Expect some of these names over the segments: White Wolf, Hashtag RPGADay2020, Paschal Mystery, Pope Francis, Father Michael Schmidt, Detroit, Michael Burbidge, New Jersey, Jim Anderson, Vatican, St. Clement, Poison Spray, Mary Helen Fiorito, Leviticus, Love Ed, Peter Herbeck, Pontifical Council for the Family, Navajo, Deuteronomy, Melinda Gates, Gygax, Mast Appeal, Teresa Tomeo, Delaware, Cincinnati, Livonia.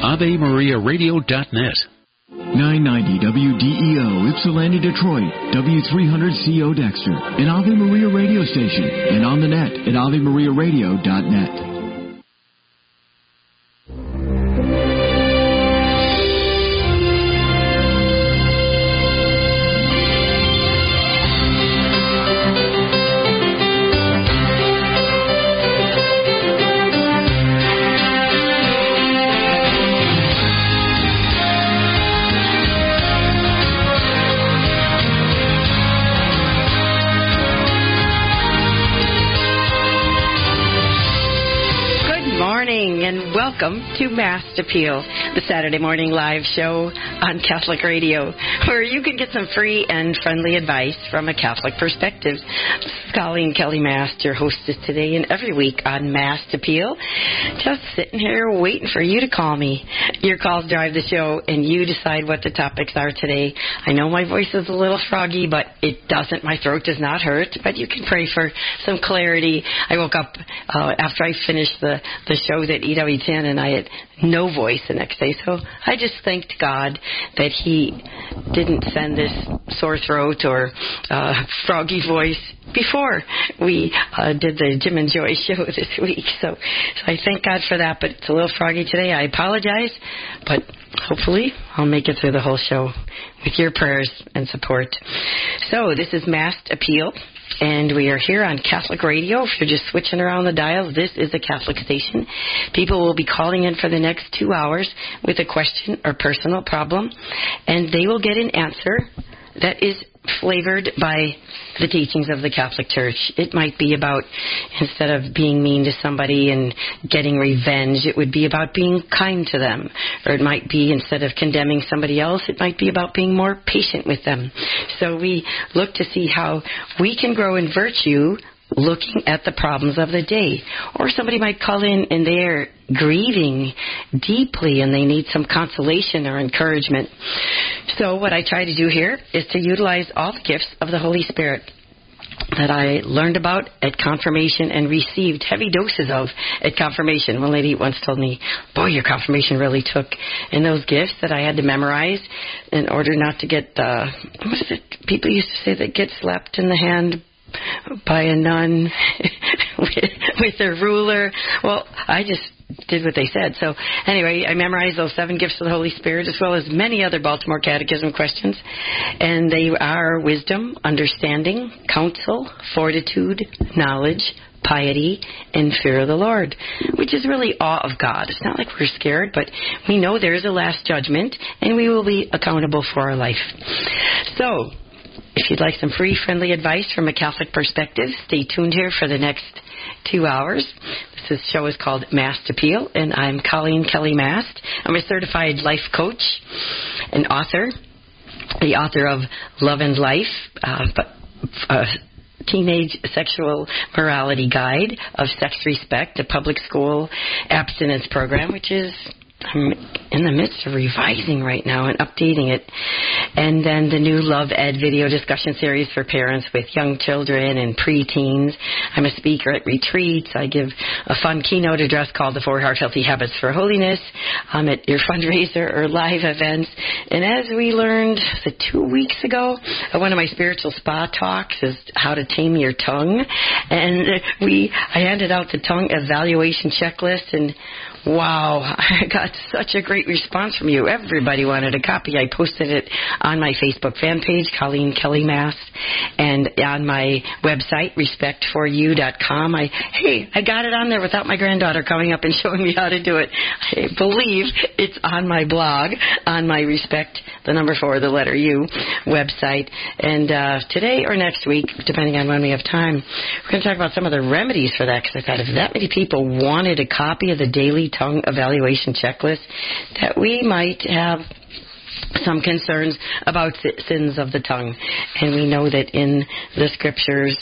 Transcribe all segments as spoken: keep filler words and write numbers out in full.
Ave Maria Radio dot net. nine ninety W D E O Ypsilanti, Detroit, W three hundred C O Dexter, an Ave Maria radio station, and on the net at Ave Maria Radio dot net. Welcome to Mass Appeal, the Saturday morning live show on Catholic Radio, where you can get some free and friendly advice from a Catholic perspective. Colleen Kelly Mast, your hostess today and every week on Mass Appeal. Just sitting here waiting for you to call me. Your calls drive the show, and you decide what the topics are today. I know my voice is a little froggy, but it doesn't. My throat does not hurt, but you can pray for some clarity. I woke up uh, after I finished the, the show that E W T N, and I had no voice the next day. So I just thanked God that He didn't send this sore throat or uh, froggy voice before we uh, did the Jim and Joy show this week. So, so I thank God for that, but it's a little froggy today. I apologize, but hopefully I'll make it through the whole show with your prayers and support. So this is Mass Appeal, and we are here on Catholic Radio. If you're just switching around the dials, this is a Catholic station. People will be calling in for the next two hours with a question or personal problem, and they will get an answer that is flavored by the teachings of the Catholic Church. It might be about, instead of being mean to somebody and getting revenge, it would be about being kind to them. Or it might be, instead of condemning somebody else, it might be about being more patient with them. So we look to see how we can grow in virtue looking at the problems of the day. Or somebody might call in and they're grieving deeply and they need some consolation or encouragement. So what I try to do here is to utilize all the gifts of the Holy Spirit that I learned about at confirmation and received heavy doses of at confirmation. One lady once told me, boy, your confirmation really took. And those gifts that I had to memorize in order not to get, uh, what is it? People used to say that get slapped in the hand by a nun with, with their ruler. Well, I just did what they said. So anyway, I memorized those seven gifts of the Holy Spirit as well as many other Baltimore Catechism questions. And they are wisdom, understanding, counsel, fortitude, knowledge, piety, and fear of the Lord, which is really awe of God. It's not like we're scared, but we know there is a last judgment and we will be accountable for our life. So if you'd like some free, friendly advice from a Catholic perspective, stay tuned here for the next two hours. This show is called Mass Appeal, and I'm Colleen Kelly Mast. I'm a certified life coach and author, the author of Love and Life, uh, but, uh, Teenage Sexual Morality Guide of Sex Respect, a public school abstinence program, which is I'm in the midst of revising right now and updating it. And then the new Love Ed video discussion series for parents with young children and preteens. I'm a speaker at retreats. I give a fun keynote address called The Four Heart Healthy Habits for Holiness. I'm at your fundraiser or live events. And as we learned so two weeks ago, one of my spiritual spa talks is how to tame your tongue. And we, I handed out the tongue evaluation checklist, and wow, I got such a great response from you. Everybody wanted a copy. I posted it on my Facebook fan page, Colleen Kelly Mast, and on my website, respect for you dot com. I, hey, I got it on there without my granddaughter coming up and showing me how to do it. I believe it's on my blog, on my respect, the number four, the letter U, website. And uh, today or next week, depending on when we have time, we're going to talk about some of the remedies for that, because I thought if that many people wanted a copy of the daily tongue evaluation checklist, that we might have some concerns about sins of the tongue. And we know that in the scriptures,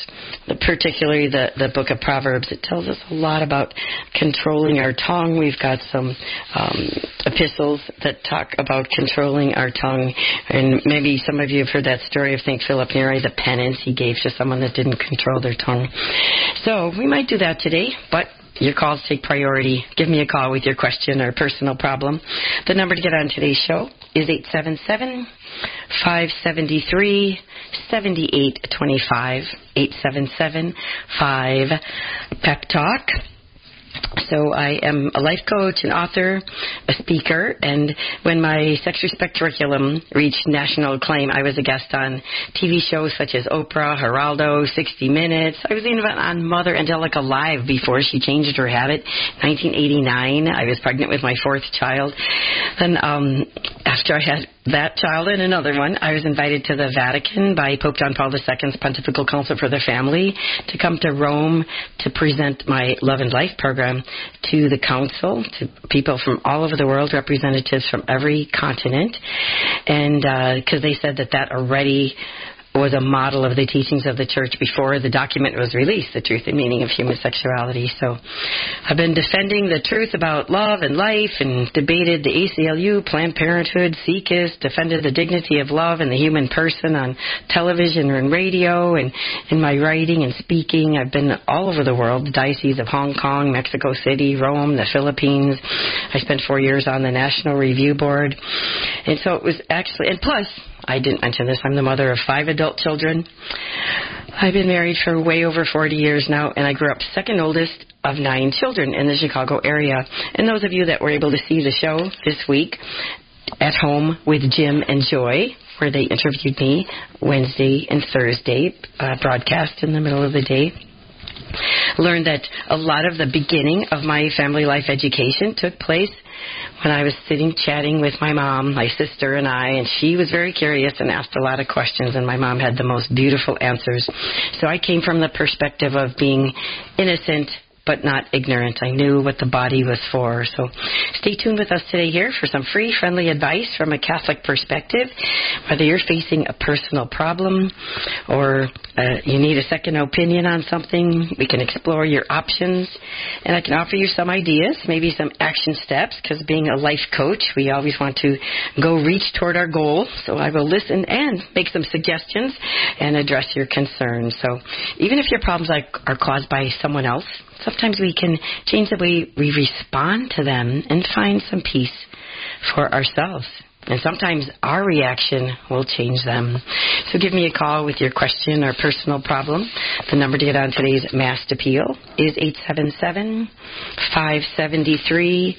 particularly the, the book of Proverbs, it tells us a lot about controlling our tongue. We've got some um, epistles that talk about controlling our tongue. And maybe some of you have heard that story of Saint Philip Neri, the penance he gave to someone that didn't control their tongue. So we might do that today, but Your calls take priority. Give me a call with your question or personal problem. The number to get on today's show is eight seven seven, five seven three, seven eight two five, eight seven seven, five, P E P, talk. So I am a life coach, an author, a speaker, and when my sex respect curriculum reached national acclaim, I was a guest on T V shows such as Oprah, Geraldo, sixty minutes. I was even on Mother Angelica Live before she changed her habit. nineteen eighty-nine, I was pregnant with my fourth child. Then um, after I had that child and another one, I was invited to the Vatican by Pope John Paul the Second's Pontifical Council for the Family to come to Rome to present my Love and Life program to the council, to people from all over the world, representatives from every continent, and because uh, they said that that already was a model of the teachings of the church before the document was released, The Truth and Meaning of Human Sexuality. So I've been defending the truth about love and life and debated the A C L U, Planned Parenthood, SIECUS, defended the dignity of love and the human person on television and radio, and in my writing and speaking. I've been all over the world, the Diocese of Hong Kong, Mexico City, Rome, the Philippines. I spent four years on the National Review Board. And so it was actually, and plus, I didn't mention this, I'm the mother of five adult children. I've been married for way over forty years now, and I grew up second oldest of nine children in the Chicago area. And those of you that were able to see the show this week, At Home with Jim and Joy, where they interviewed me Wednesday and Thursday, uh, broadcast in the middle of the day, learned that a lot of the beginning of my family life education took place when I was sitting chatting with my mom, my sister and I, and she was very curious and asked a lot of questions, and my mom had the most beautiful answers. So I came from the perspective of being innocent but not ignorant. I knew what the body was for. So stay tuned with us today here for some free, friendly advice from a Catholic perspective. Whether you're facing a personal problem or uh, you need a second opinion on something, we can explore your options. And I can offer you some ideas, maybe some action steps, because being a life coach, we always want to go reach toward our goal. So I will listen and make some suggestions and address your concerns. So even if your problems are caused by someone else, sometimes we can change the way we respond to them and find some peace for ourselves. And sometimes our reaction will change them. So give me a call with your question or personal problem. The number to get on today's Mass Appeal is eight seven seven, five seven three,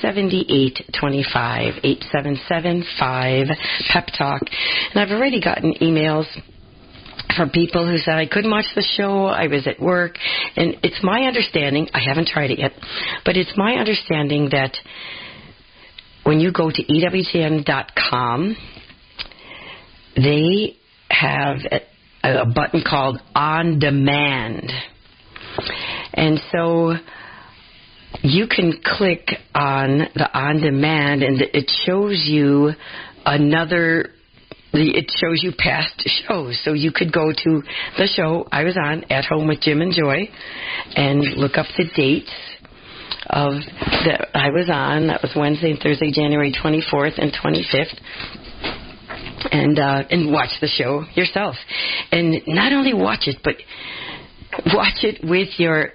seven eight two five, eight seven seven, five, P E P, talk. And I've already gotten emails from people who said, I couldn't watch the show, I was at work. And it's my understanding, I haven't tried it yet, but it's my understanding that when you go to E W T N dot com, they have a, a button called On Demand. And so you can click on the On Demand, and it shows you another. It shows you past shows. So you could go to the show I was on, At Home with Jim and Joy, and look up the dates of that I was on. That was Wednesday and Thursday, January twenty-fourth and twenty-fifth. And, uh, and watch the show yourself. And not only watch it, but watch it with your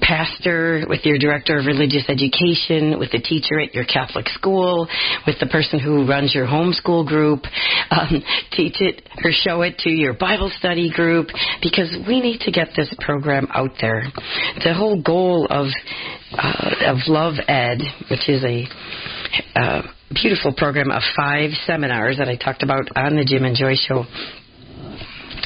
pastor, with your director of religious education, with the teacher at your Catholic school, with the person who runs your homeschool group. Um, teach it or show it to your Bible study group, because we need to get this program out there. The whole goal of uh, of Love Ed, which is a uh, beautiful program of five seminars that I talked about on the Jim and Joy Show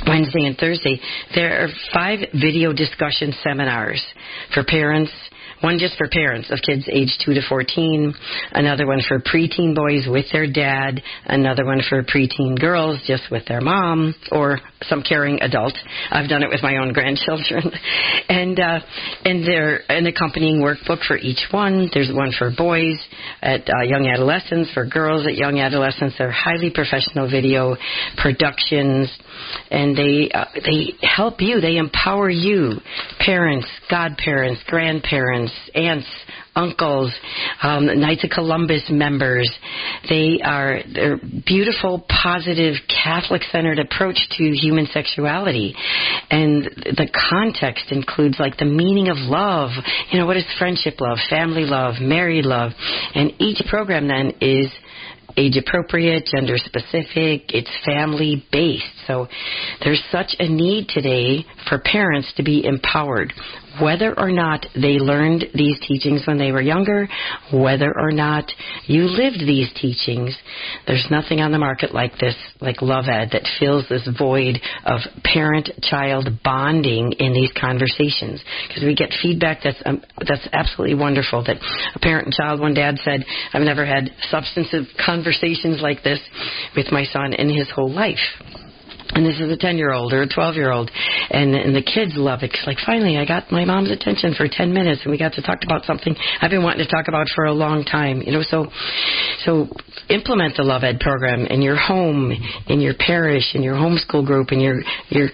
Wednesday and Thursday, there are five video discussion seminars for parents, one just for parents of kids age two to fourteen, another one for preteen boys with their dad, another one for preteen girls just with their mom, or some caring adult. I've done it with my own grandchildren. And uh, and there an accompanying workbook for each one. There's one for boys at uh, young adolescents, for girls at young adolescents. They're highly professional video productions, and they uh, they help you. They empower you, parents, godparents, grandparents, parents, aunts, uncles, um, Knights of Columbus members. They are they're beautiful, positive, Catholic-centered approach to human sexuality. And the context includes, like, the meaning of love. You know, what is friendship love, family love, married love? And each program, then, is age-appropriate, gender-specific, it's family-based. So there's such a need today for parents to be empowered, whether or not they learned these teachings when they were younger, whether or not you lived these teachings. There's nothing on the market like this, like Love Ed, that fills this void of parent-child bonding in these conversations. Because we get feedback that's um, that's absolutely wonderful, that a parent and child, one dad said, I've never had substantive conversations like this with my son in his whole life. And this is a ten-year-old or a twelve-year-old, and, and the kids love it. It's like, finally, I got my mom's attention for ten minutes, and we got to talk about something I've been wanting to talk about for a long time. You know, so so implement the Love Ed program in your home, in your parish, in your homeschool group, in your your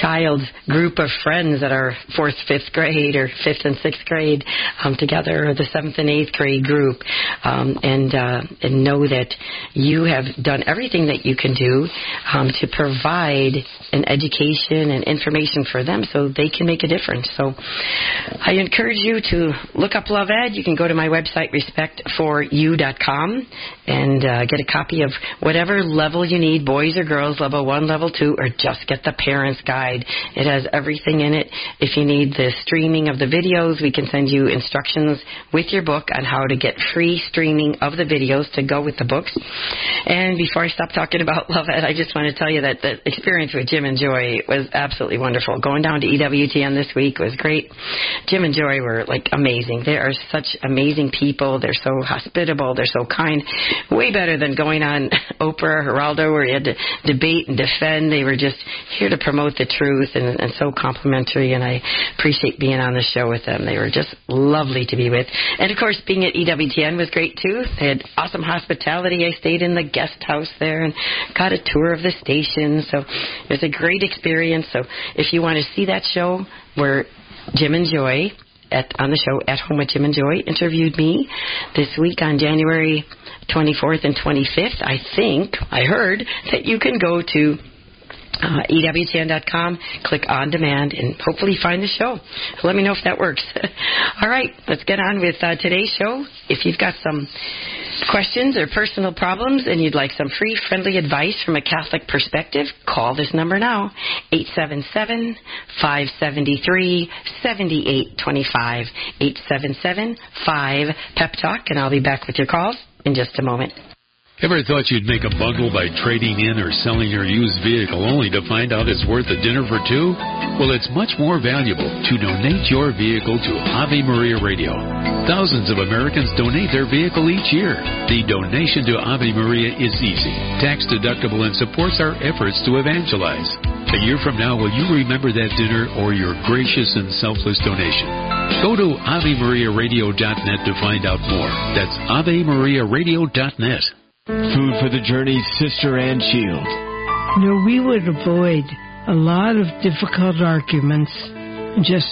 child's group of friends that are fourth, fifth grade, or fifth and sixth grade um, together, or the seventh and eighth grade group, um, and uh, and know that you have done everything that you can do um, to provide an education and information for them so they can make a difference. So I encourage you to look up Love Ed. You can go to my website, respect for you dot com, and uh, get a copy of whatever level you need, boys or girls, level one, level two, or just get the parents' guide. It has everything in it. If you need the streaming of the videos, we can send you instructions with your book on how to get free streaming of the videos to go with the books. And before I stop talking about Love Ed, I just want to tell you that the experience with Jim and Joy was absolutely wonderful. Going down to E W T N this week was great. Jim and Joy were, like, amazing. They are such amazing people. They're so hospitable. They're so kind. Way better than going on Oprah, Geraldo, where you had to debate and defend. They were just here to promote the truth, and, and so complimentary, and I appreciate being on the show with them. They were just lovely to be with. And, of course, being at E W T N was great, too. They had awesome hospitality. I stayed in the guest house there and got a tour of the station, so it was a great experience. So if you want to see that show where Jim and Joy, at, on the show At Home with Jim and Joy, interviewed me this week on January twenty-fourth and twenty-fifth, I think, I heard, that you can go to Uh, E W T N dot com, click on demand, and hopefully find the show. Let me know if that works. All right, let's get on with uh, today's show. If you've got some questions or personal problems and you'd like some free, friendly advice from a Catholic perspective, call this number now, eight seven seven, five seven three, seven eight two five, eight seven seven, five P E P T A L K, and I'll be back with your calls in just a moment. Ever thought you'd make a bundle by trading in or selling your used vehicle only to find out it's worth a dinner for two? Well, it's much more valuable to donate your vehicle to Ave Maria Radio. Thousands of Americans donate their vehicle each year. The donation to Ave Maria is easy, tax-deductible, and supports our efforts to evangelize. A year from now, will you remember that dinner or your gracious and selfless donation? Go to Ave Maria Radio dot net to find out more. That's Ave Maria Radio dot net. Food for the Journey, Sister Ann Shield. No, we would avoid a lot of difficult arguments, just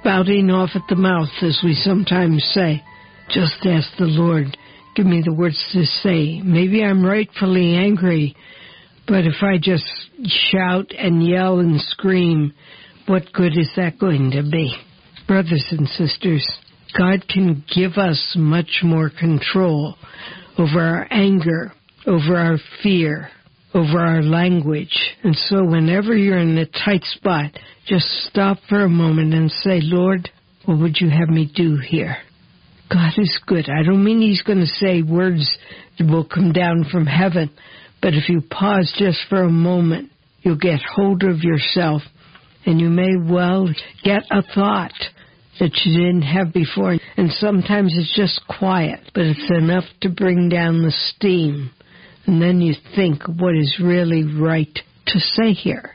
spouting off at the mouth, as we sometimes say. Just ask the Lord, give me the words to say. Maybe I'm rightfully angry, but if I just shout and yell and scream, what good is that going to be? Brothers and sisters, God can give us much more control over our anger, over our fear, over our language. And so whenever you're in a tight spot, just stop for a moment and say, Lord, what would you have me do here? God is good. I don't mean he's going to say words that will come down from heaven, but if you pause just for a moment, you'll get hold of yourself, and you may well get a thought that you didn't have before. And sometimes it's just quiet, but it's enough to bring down the steam. And then you think what is really right to say here.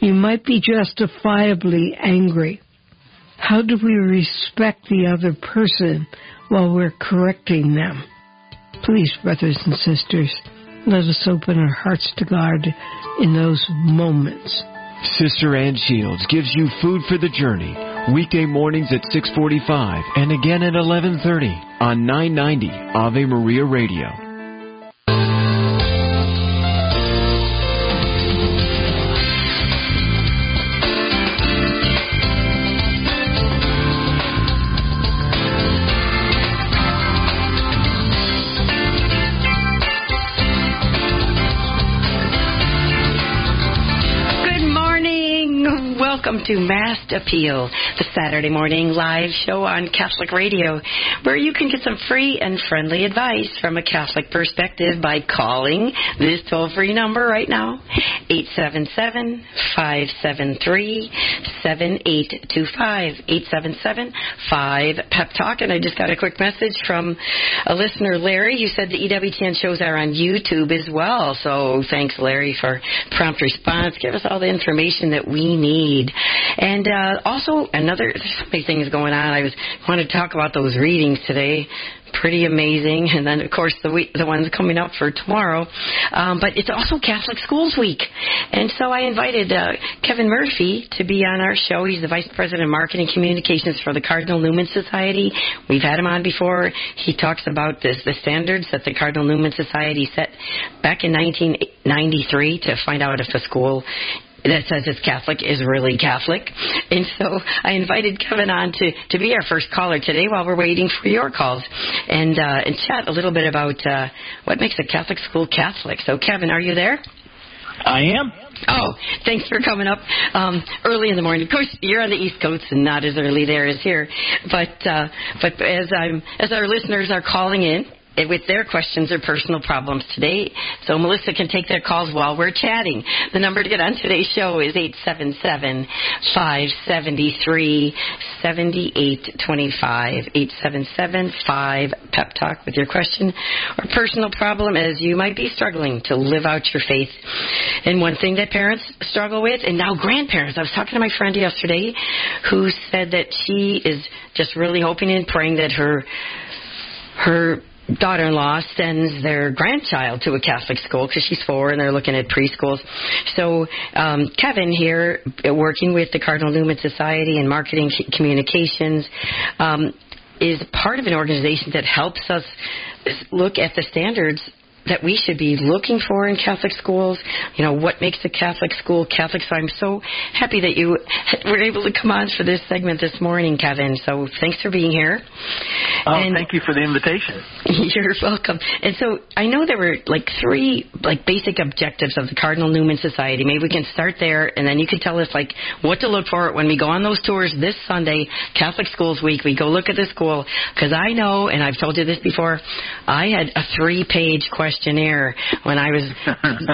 You might be justifiably angry. How do we respect the other person while we're correcting them? Please, brothers and sisters, let us open our hearts to God in those moments. Sister Ann Shields gives you food for the journey Weekday mornings at six forty-five and again at eleven thirty on nine ninety Ave Maria Radio. Welcome to Mass Appeal, the Saturday morning live show on Catholic Radio, where you can get some free and friendly advice from a Catholic perspective by calling this toll-free number right now, eight seven seven, five seven three, seven eight two five, eight seven seven, five P E P Talk. And I just got a quick message from a listener, Larry, who said the E W T N shows are on YouTube as well. So thanks, Larry, for prompt response. Give us all the information that we need. And uh, also, another so many things going on. I was wanted to talk about those readings today. Pretty amazing. And then, of course, the week, the ones coming up for tomorrow. Um, but it's also Catholic Schools Week. And so I invited uh, Kevin Murphy to be on our show. He's the Vice President of Marketing Communications for the Cardinal Newman Society. We've had him on before. He talks about this, the standards that the Cardinal Newman Society set back in nineteen ninety-three to find out if a school that says it's Catholic is really Catholic. And so I invited Kevin on to, to be our first caller today while we're waiting for your calls and, uh, and chat a little bit about uh, what makes a Catholic school Catholic. So, Kevin, are you there? I am. Oh, thanks for coming up um, early in the morning. Of course, you're on the East Coast and not as early there as here. But uh, but as I'm as our listeners are calling in with their questions or personal problems today, so Melissa can take their calls while we're chatting. The number to get on today's show is eight seven seven, five seven three, seven eight two five, eight seven seven, five P E P Talk with your question or personal problem, as you might be struggling to live out your faith. And one thing that parents struggle with, and now grandparents, I was talking to my friend yesterday who said that she is just really hoping and praying that her her daughter-in-law sends their grandchild to a Catholic school because she's four and they're looking at preschools. So um, Kevin here, working with the Cardinal Newman Society and Marketing Communications, um, is part of an organization that helps us look at the standards that we should be looking for in Catholic schools. You know, what makes a Catholic school Catholic? So I'm so happy that you were able to come on for this segment this morning, Kevin. So thanks for being here. Oh, and thank you for the invitation. You're welcome. And so I know there were like three like basic objectives of the Cardinal Newman Society. Maybe we can start there, and then you can tell us like what to look for when we go on those tours this Sunday, Catholic Schools Week. We go look at the school, because I know, and I've told you this before, I had a three-page question questionnaire when I was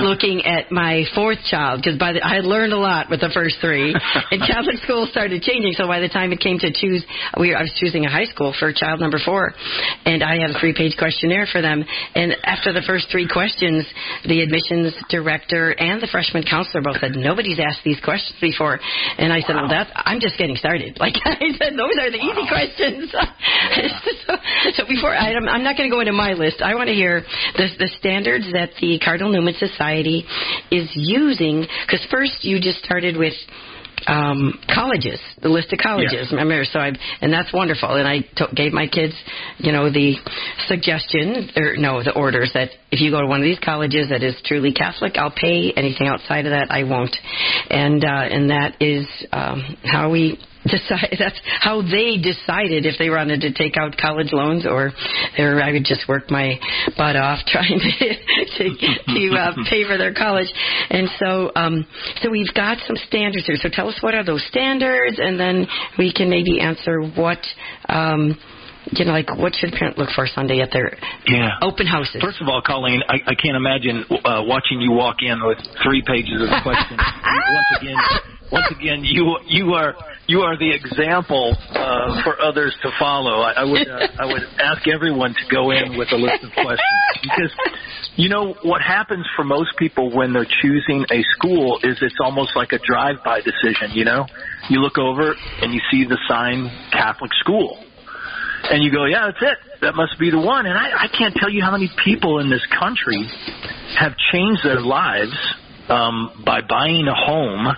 looking at my fourth child, because by the, I learned a lot with the first three, and Catholic schools started changing. So by the time it came to choose, we, I was choosing a high school for child number four, and I had a three-page questionnaire for them. And after the first three questions, the admissions director and the freshman counselor both said, "Nobody's asked these questions before." And I said, wow. "Well, that's I'm just getting started." Like I said, those are the wow. easy questions. so, so before I, I'm not going to go into my list. I want to hear this. The standards that the Cardinal Newman Society is using, because first you just started with um, colleges, the list of colleges, yeah. remember? So I, and that's wonderful. And I t- gave my kids, you know, the suggestion, or no, the orders that if you go to one of these colleges that is truly Catholic, I'll pay. Anything outside of that, I won't. And uh, and that is um, how we decide. That's how they decided if they wanted to take out college loans, or, or I would just work my butt off trying to to, to uh, pay for their college. And so, um, so we've got some standards here. So tell us, what are those standards, and then we can maybe answer what um, you know, like what should a parent look for Sunday at their yeah. open houses. First of all, Colleen, I, I can't imagine uh, watching you walk in with three pages of questions. Once again. Once again, you you are you are the example uh, for others to follow. I, I would uh, I would ask everyone to go in with a list of questions, because you know what happens for most people when they're choosing a school is it's almost like a drive-by decision. You know, you look over and you see the sign Catholic school, and you go, yeah, that's it. That must be the one. And I, I can't tell you how many people in this country have changed their lives um, by buying a home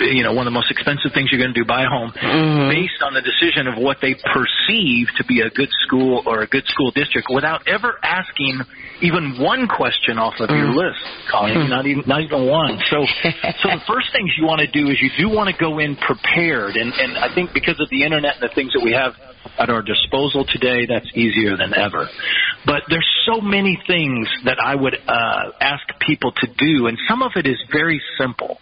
you know, one of the most expensive things you're going to do, buy a home, mm-hmm. based on the decision of what they perceive to be a good school or a good school district, without ever asking even one question off of mm-hmm. your list, Colleen, mm-hmm. not even not even one. So, so the first things you want to do is you do want to go in prepared, and and I think because of the internet and the things that we have at our disposal today, that's easier than ever. But there's so many things that I would uh, ask people to do, and some of it is very simple.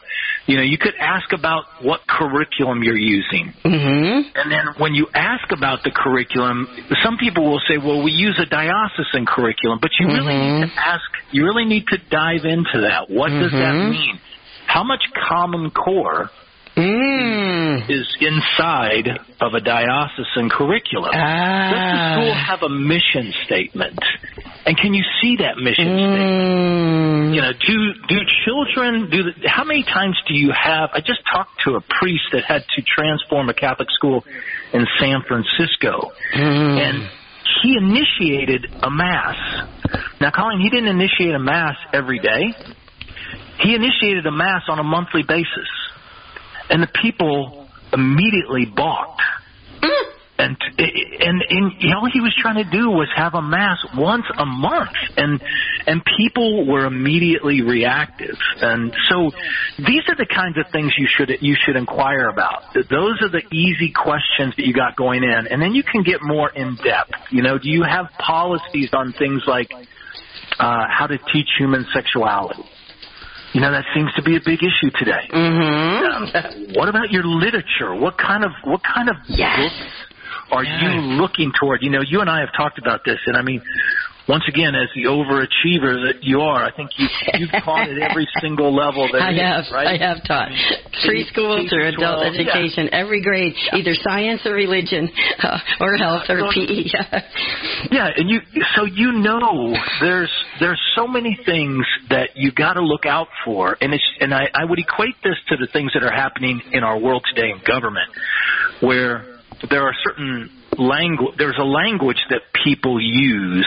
You know, you could ask about what curriculum you're using. Mm-hmm. And then when you ask about the curriculum, some people will say, well, we use a diocesan curriculum. But you mm-hmm. really need to ask, you really need to dive into that. What mm-hmm. does that mean? How much Common Core Mm. is inside of a diocesan curriculum? Ah. Does the school have a mission statement? And can you see that mission mm. statement? You know, do do children, do the, how many times do you have, I just talked to a priest that had to transform a Catholic school in San Francisco. Mm. And he initiated a mass. Now, Colleen, he didn't initiate a mass every day. He initiated a mass on a monthly basis. And the people immediately balked. Mm. And, and, and, you know, all he was trying to do was have a mass once a month. And, and people were immediately reactive. And so these are the kinds of things you should, you should inquire about. Those are the easy questions that you got going in. And then you can get more in depth. You know, do you have policies on things like, uh, how to teach human sexuality? You know, that seems to be a big issue today. Mm-hmm. Um, what about your literature? What kind of what kind of yes. books are yes. you looking toward? You know, you and I have talked about this, and I mean, once again, as the overachiever that you are, I think you've, you've taught at every single level. That I is, have. Right? I have taught. Preschool to adult twelve, education, yeah. every grade, yeah. either science or religion uh, or health or so, P E. yeah, and you. So you know there's there's so many things that you got to look out for. And, it's, and I, I would equate this to the things that are happening in our world today in government, where there are certain language, there's a language that people use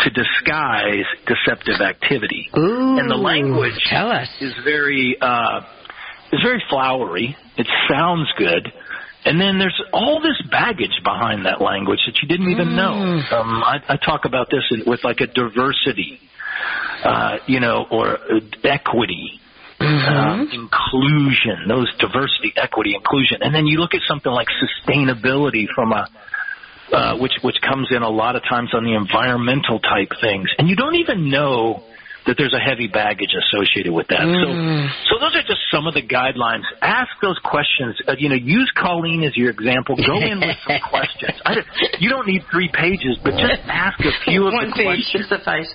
to disguise deceptive activity. Ooh, and the language tell us. is very uh, is very flowery. It sounds good. And then there's all this baggage behind that language that you didn't even mm. know. Um, I, I talk about this with like a diversity, uh, you know, or equity. Mm-hmm. Uh, inclusion, those diversity, equity, inclusion. And then you look at something like sustainability from a, uh, which, which comes in a lot of times on the environmental type things. And you don't even know that there's a heavy baggage associated with that. Mm. So, so those are just some of the guidelines. Ask those questions. Uh, you know, use Colleen as your example. Go in with some questions. I don't, you don't need three pages, but just ask a few of One the page questions. Suffice.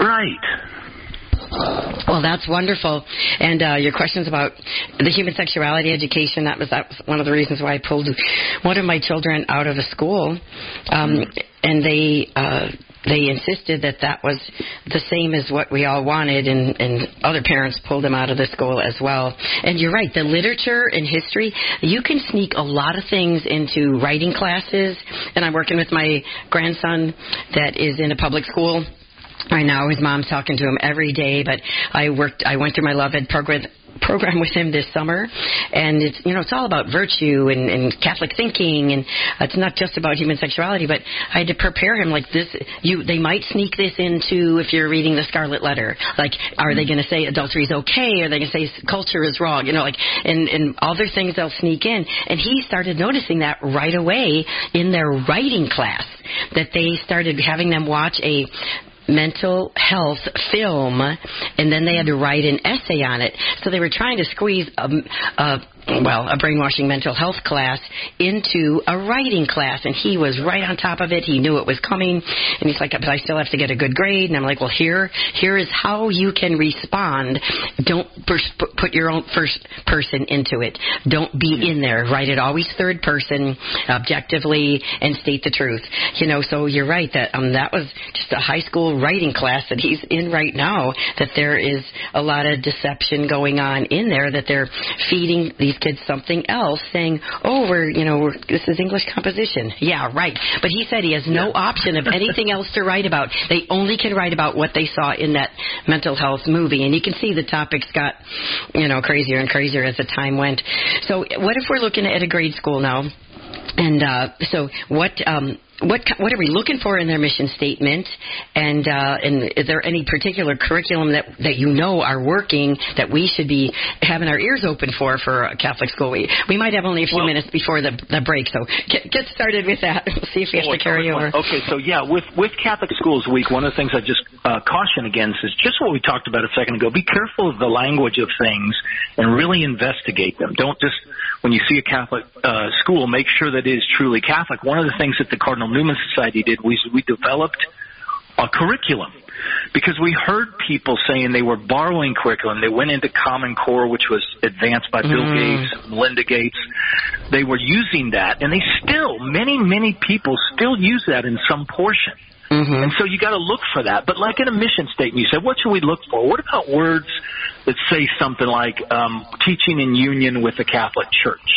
Right. Well, that's wonderful. And uh, your questions about the human sexuality education, that was, that was one of the reasons why I pulled one of my children out of a school. Um, and they uh, they insisted that that was the same as what we all wanted, and, and other parents pulled them out of the school as well. And you're right, the literature and history, you can sneak a lot of things into writing classes. And I'm working with my grandson that is in a public school right now. His mom's talking to him every day, but I worked. I went through my Love Ed program program with him this summer, and it's you know it's all about virtue and, and Catholic thinking, and it's not just about human sexuality. But I had to prepare him like this. You they might sneak this into if you're reading the Scarlet Letter. Like, are they going to say adultery is okay? Are they going to say culture is wrong? You know, like and and other things they'll sneak in. And he started noticing that right away in their writing class, that they started having them watch a mental health film, and then they had to write an essay on it. So they were trying to squeeze a, a well a brainwashing mental health class into a writing class, and he was right on top of it. He knew it was coming, and he's like, but I still have to get a good grade. And I'm like, well, here here is how you can respond. Don't put your own first person into it. Don't be in there. Write it always third person, objectively, and state the truth. You know, so you're right that um that was just a high school writing class that he's in right now, that there is a lot of deception going on in there, that they're feeding these these kids something else, saying, oh, we're, you know, we're, this is English composition. Yeah, right. But he said he has no yeah. option of anything else to write about. They only can write about what they saw in that mental health movie. And you can see the topics got, you know, crazier and crazier as the time went. So what if we're looking at a grade school now? And uh, so what... Um, What what are we looking for in their mission statement? And uh, and is there any particular curriculum that, that you know are working that we should be having our ears open for for a Catholic school? We, we might have only a few well, minutes before the the break, so get, get started with that. We'll see if we have oh, to carry over. Okay, so yeah, with, with Catholic Schools Week, one of the things I just uh, caution against is just what we talked about a second ago. Be careful of the language of things and really investigate them. Don't just, when you see a Catholic uh, school, make sure that it is truly Catholic. One of the things that the Cardinal Newman Society did was we developed a curriculum, because we heard people saying they were borrowing curriculum. They went into Common Core, which was advanced by Bill mm. Gates, Melinda Gates. They were using that, and they still, many, many people still use that in some portion. Mm-hmm. And so you got to look for that. But like in a mission statement, you said, what should we look for? What about words that say something like um, teaching in union with the Catholic Church?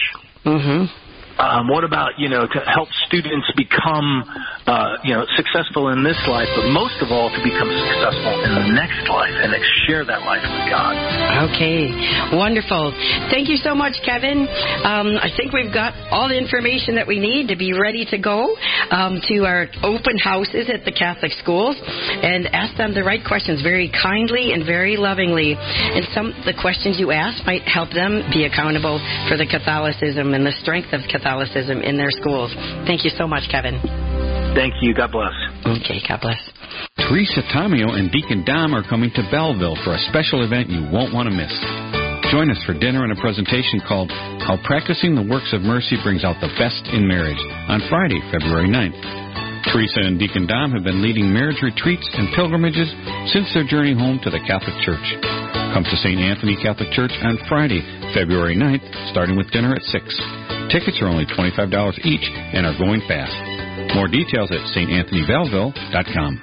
Mm-hmm. Um, what about, you know, to help students become, uh, you know, successful in this life, but most of all to become successful in the next life and to share that life with God. Okay. Wonderful. Thank you so much, Kevin. Um, I think we've got all the information that we need to be ready to go um, to our open houses at the Catholic schools and ask them the right questions very kindly and very lovingly. And some of the questions you ask might help them be accountable for the Catholicism and the strength of Catholicism. Catholicism in their schools. Thank you so much, Kevin. Thank you. God bless. Okay, God bless. Teresa Tomeo and Deacon Dom are coming to Belleville for a special event you won't want to miss. Join us for dinner and a presentation called How Practicing the Works of Mercy Brings Out the Best in Marriage on Friday, February ninth. Teresa and Deacon Dom have been leading marriage retreats and pilgrimages since their journey home to the Catholic Church. Come to Saint Anthony Catholic Church on Friday, February ninth, starting with dinner at six. Tickets are only twenty-five dollars each and are going fast. More details at S T Anthony Belleville dot com.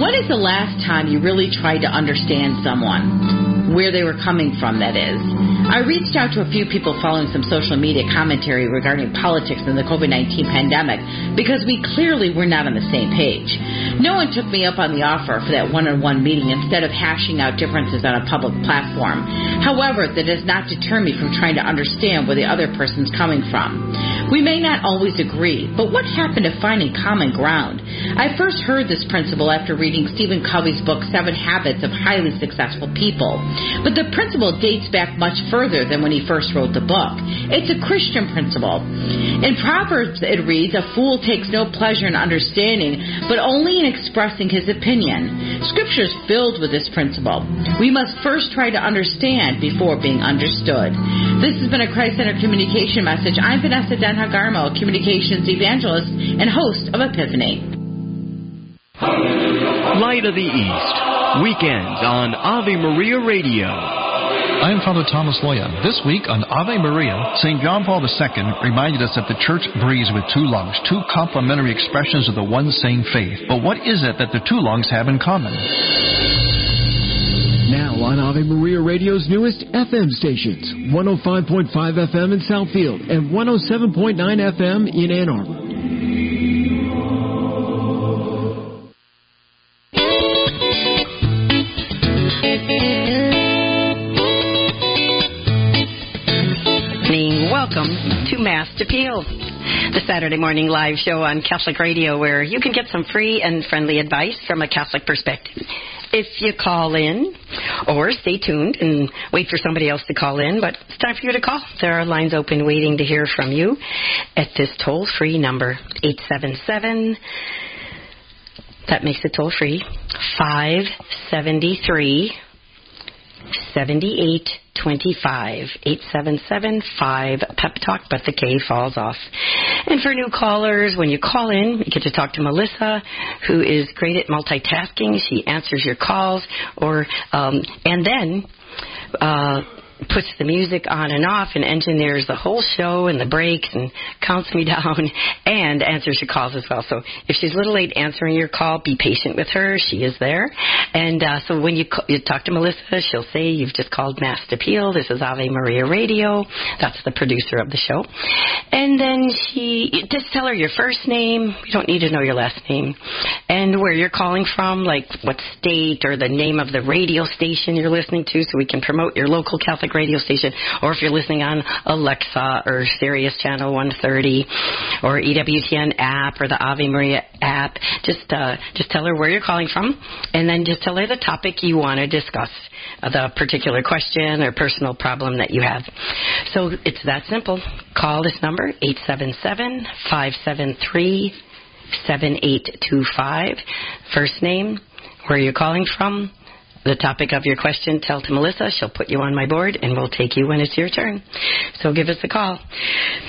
When is the last time you really tried to understand someone? Where they were coming from, that is. I reached out to a few people following some social media commentary regarding politics and the COVID nineteen pandemic because we clearly were not on the same page. No one took me up on the offer for that one-on-one meeting instead of hashing out differences on a public platform. However, that does not deter me from trying to understand where the other person's coming from. We may not always agree, but what happened to finding common ground? I first heard this principle after reading Stephen Covey's book, Seven Habits of Highly Successful People. But the principle dates back much further than when he first wrote the book. It's a Christian principle. In Proverbs, it reads, a fool takes no pleasure in understanding, but only in expressing his opinion. Scripture is filled with this principle. We must first try to understand before being understood. This has been a Christ Center communication message. I'm Vanessa Denha-Garmo, communications evangelist and host of Epiphany. Light of the East, weekends on Ave Maria Radio. I'm Father Thomas Loya. This week on Ave Maria, Saint John Paul the Second reminded us that the church breathes with two lungs, two complementary expressions of the one same faith. But what is it that the two lungs have in common? Now on Ave Maria Radio's newest F M stations, one oh five point five F M in Southfield and one oh seven point nine F M in Ann Arbor. Welcome to Mass Appeal, the Saturday morning live show on Catholic Radio where you can get some free and friendly advice from a Catholic perspective. If you call in, or stay tuned and wait for somebody else to call in, but it's time for you to call. There are lines open waiting to hear from you at this toll-free number, eight seven seven, that makes it toll-free, five seven three, seven eight two five. eight seven seven five P E P Talk, but the K falls off. And for new callers, when you call in, you get to talk to Melissa, who is great at multitasking. She answers your calls, or um, and then uh, puts the music on and off and engineers the whole show and the breaks and counts me down and answers your calls as well. So if she's a little late answering your call, be patient with her. She is there. And uh, so when you, call, you talk to Melissa, she'll say, you've just called Mass Appeal. This is Ave Maria Radio. That's the producer of the show. And then she, just tell her your first name. We don't need to know your last name. And where you're calling from, like what state or the name of the radio station you're listening to so we can promote your local Catholic radio station, or if you're listening on Alexa or Sirius Channel one thirty or E W T N app or the Ave Maria app, just uh, just tell her where you're calling from, and then just tell her the topic you want to discuss, the particular question or personal problem that you have. So it's that simple. Call this number, eight seven seven, five seven three, seven eight two five. First name, where you're calling from, the topic of your question, tell to Melissa. She'll put you on my board, and we'll take you when it's your turn. So give us a call.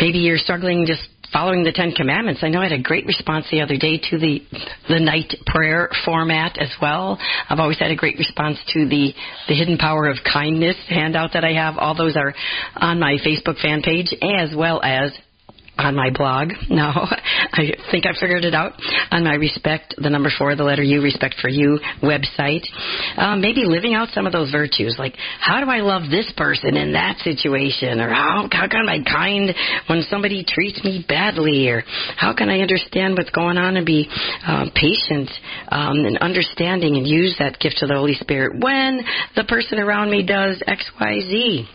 Maybe you're struggling just following the Ten Commandments. I know I had a great response the other day to the the night prayer format as well. I've always had a great response to the, the Hidden Power of Kindness handout that I have. All those are on my Facebook fan page as well as on my blog. Now, I think I figured it out. On my Respect, the number four, the letter U, Respect for You website. Um, maybe living out some of those virtues, like how do I love this person in that situation? Or how, how can I be kind when somebody treats me badly? Or how can I understand what's going on and be um, patient um, and understanding and use that gift of the Holy Spirit when the person around me does X, Y, Z?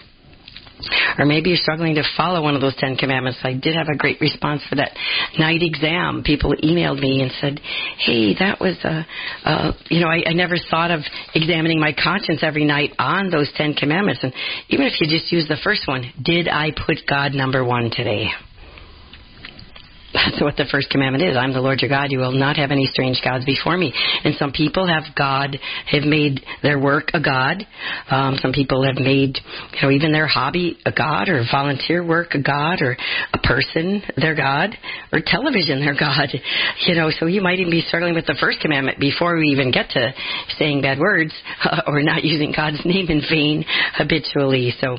Or maybe you're struggling to follow one of those Ten Commandments. I did have a great response for that night exam. People emailed me and said, hey, that was a, a you know, I, I never thought of examining my conscience every night on those Ten Commandments. And even if you just use the first one, did I put God number one today? That's what the first commandment is. I'm the Lord your God. You will not have any strange gods before me. And some people have God, have made their work a God. Um, some people have made, you know, even their hobby a God, or volunteer work a God, or a person their God, or television their God. You know, so you might even be struggling with the first commandment before we even get to saying bad words uh, or not using God's name in vain habitually. So,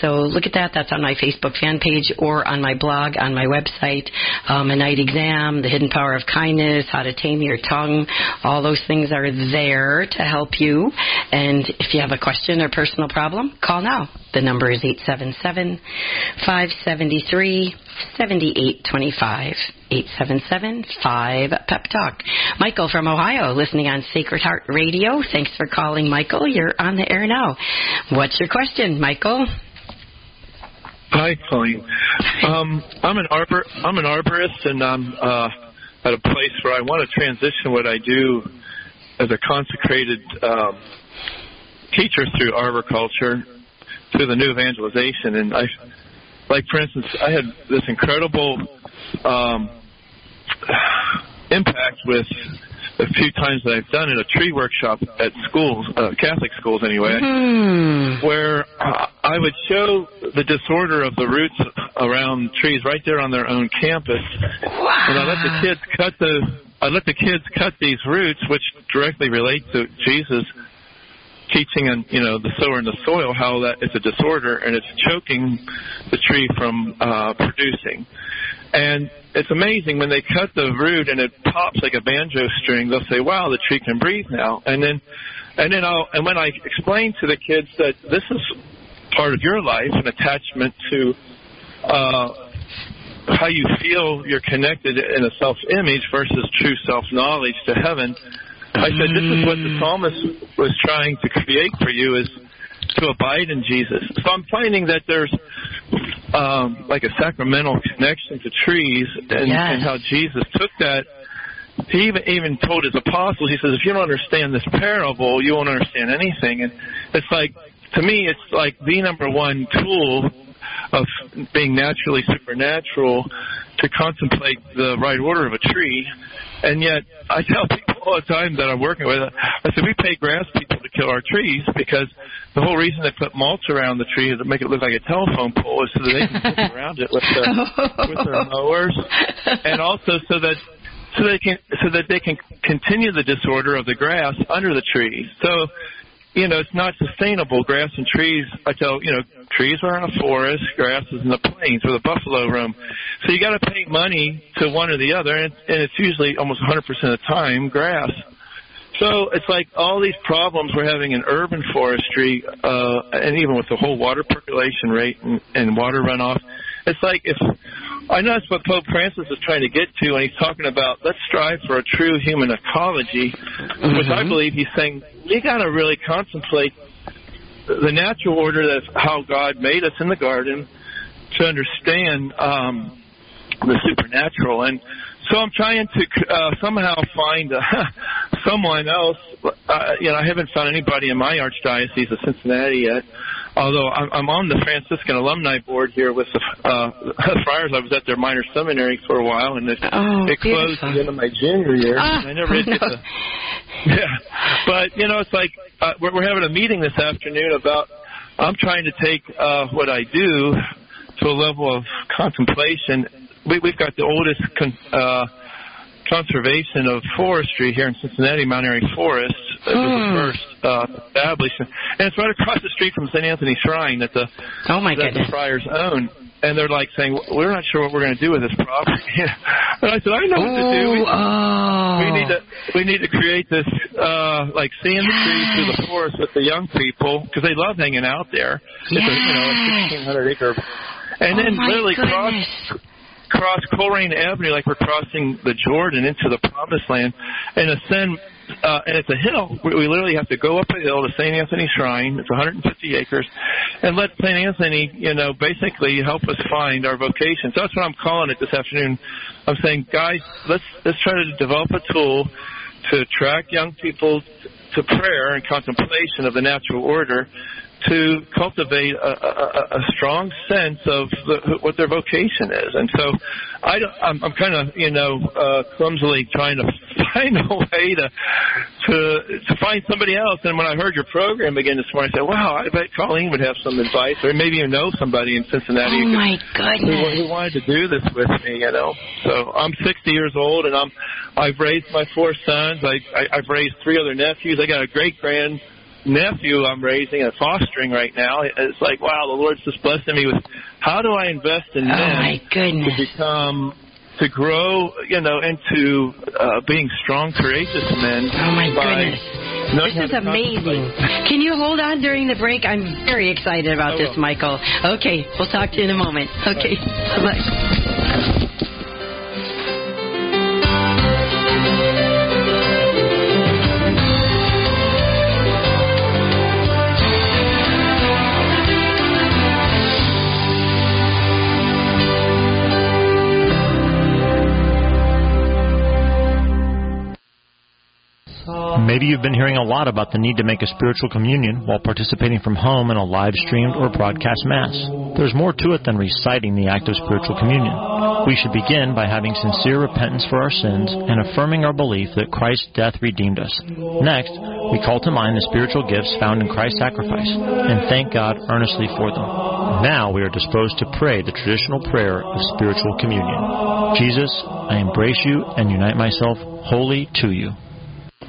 so look at that. That's on my Facebook fan page or on my blog, on my website. Um, a night exam, the Hidden Power of Kindness, how to tame your tongue, all those things are there to help you. And if you have a question or personal problem, call now. The number is eight seven seven, five seven three, seven eight two five, eight seven seven, five, P E P T A L K. Michael from Ohio, listening on Sacred Heart Radio. Thanks for calling, Michael. You're on the air now. What's your question, Michael? Hi, Colleen. Um, I'm an arbor. I'm an arborist, and I'm uh, at a place where I want to transition what I do as a consecrated um, teacher through arboriculture to the new evangelization. And I, like for instance, I had this incredible um, impact with a few times that I've done in a tree workshop at schools, uh, Catholic schools anyway, mm. where uh, I would show the disorder of the roots around trees right there on their own campus. Wow. And I let the kids cut the, I let the kids cut these roots, which directly relate to Jesus teaching on, you know, the sower and the soil, how that it's a disorder and it's choking the tree from uh, producing. And it's amazing when they cut the root and it pops like a banjo string. They'll say, "Wow, the tree can breathe now." And then, and then, I'll, and when I explain to the kids that this is part of your life, an attachment to uh, how you feel you're connected in a self-image versus true self-knowledge to heaven, I said, "This is what the psalmist was trying to create for you: is to abide in Jesus." So I'm finding that there's Um, like a sacramental connection to trees, and, yes. and how Jesus took that. He even, even told his apostles, he says, if you don't understand this parable, you won't understand anything. And it's like, to me, it's like the number one tool of being naturally supernatural to contemplate the right order of a tree. And yet, I tell people all the time that I'm working with, I said, we pay grass people to kill our trees because the whole reason they put mulch around the tree is to make it look like a telephone pole is so that they can flip around it with their, with their mowers, and also so that so they can so that they can continue the disorder of the grass under the tree. So, you know, it's not sustainable. Grass and trees, I tell, you know, Trees are in the forest, grass is in the plains where the buffalo roam. So you got to pay money to one or the other, and it's usually almost one hundred percent of the time grass. So it's like all these problems we're having in urban forestry, uh, and even with the whole water percolation rate and, and water runoff, it's like if I know that's what Pope Francis is trying to get to, and he's talking about let's strive for a true human ecology, mm-hmm. which I believe he's saying we got to really contemplate the natural order that's how God made us in the garden to understand um, the supernatural. And so I'm trying to uh, somehow find uh, someone else. Uh, you know, I haven't found anybody in my archdiocese of Cincinnati yet, although I'm, I'm on the Franciscan alumni board here with the uh, friars. I was at their minor seminary for a while, and it, oh, it closed at the end of my junior year. Ah, I never did no. get the, yeah. But, you know, it's like uh, we're, we're having a meeting this afternoon about I'm trying to take uh, what I do to a level of contemplation. We, we've got the oldest con, uh, conservation of forestry here in Cincinnati, Mount Airy Forest. It was mm. the first uh, establishment. And it's right across the street from Saint Anthony Shrine that the, oh my that the friars own. And they're like saying, we're not sure what we're going to do with this property. And I said, I know Ooh, what to do. We, oh. we, need to, we need to create this, uh, like seeing yes. the trees through the forest with the young people, because they love hanging out there. Yes. It's a, you know, a sixteen hundred acre. And oh then literally goodness. cross... cross Coleraine Avenue like we're crossing the Jordan into the Promised Land and ascend, uh, and it's a hill. We, we literally have to go up a hill to Saint Anthony's Shrine. It's one hundred fifty acres. And let Saint Anthony, you know, basically help us find our vocation. So that's what I'm calling it this afternoon. I'm saying, guys, let's let's try to develop a tool to attract young people to prayer and contemplation of the natural order, to cultivate a, a, a strong sense of the, what their vocation is. And so I don't, I'm, I'm kind of, you know, uh, clumsily trying to find a way to, to to find somebody else. And when I heard your program again this morning, I said, wow, I bet Colleen would have some advice, or maybe you know somebody in Cincinnati oh who, my goodness. who, who wanted to do this with me, you know. So I'm sixty years old, and I'm, I've raised my four sons. I, I, I've raised three other nephews. I got a great-grand nephew I'm raising and fostering right now. It's like, wow, the Lord's just blessing me with how do I invest in them oh my goodness. to become, to grow, you know, into uh, being strong, courageous men. Oh, my goodness. This is amazing. Can you hold on during the break? I'm very excited about this, Michael. Okay, we'll talk to you in a moment. Okay, bye-bye. Maybe you've been hearing a lot about the need to make a spiritual communion while participating from home in a live-streamed or broadcast Mass. There's more to it than reciting the act of spiritual communion. We should begin by having sincere repentance for our sins and affirming our belief that Christ's death redeemed us. Next, we call to mind the spiritual gifts found in Christ's sacrifice and thank God earnestly for them. Now we are disposed to pray the traditional prayer of spiritual communion. Jesus, I embrace you and unite myself wholly to you.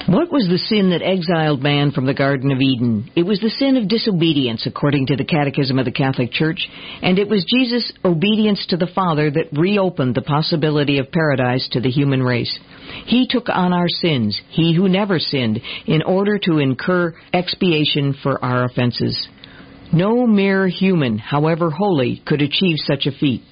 What was the sin that exiled man from the Garden of Eden? It was the sin of disobedience, according to the Catechism of the Catholic Church, and it was Jesus' obedience to the Father that reopened the possibility of paradise to the human race. He took on our sins, he who never sinned, in order to incur expiation for our offenses. No mere human, however holy, could achieve such a feat.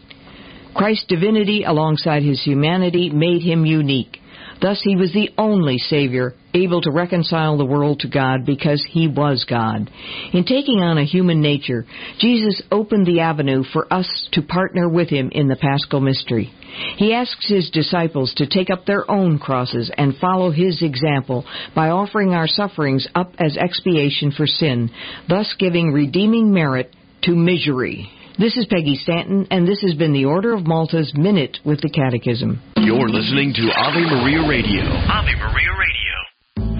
Christ's divinity alongside his humanity made him unique. Thus, he was the only Savior able to reconcile the world to God because he was God. In taking on a human nature, Jesus opened the avenue for us to partner with him in the Paschal Mystery. He asks his disciples to take up their own crosses and follow his example by offering our sufferings up as expiation for sin, thus giving redeeming merit to misery. This is Peggy Stanton, and this has been the Order of Malta's Minute with the Catechism. You're listening to Ave Maria Radio. Ave Maria Radio.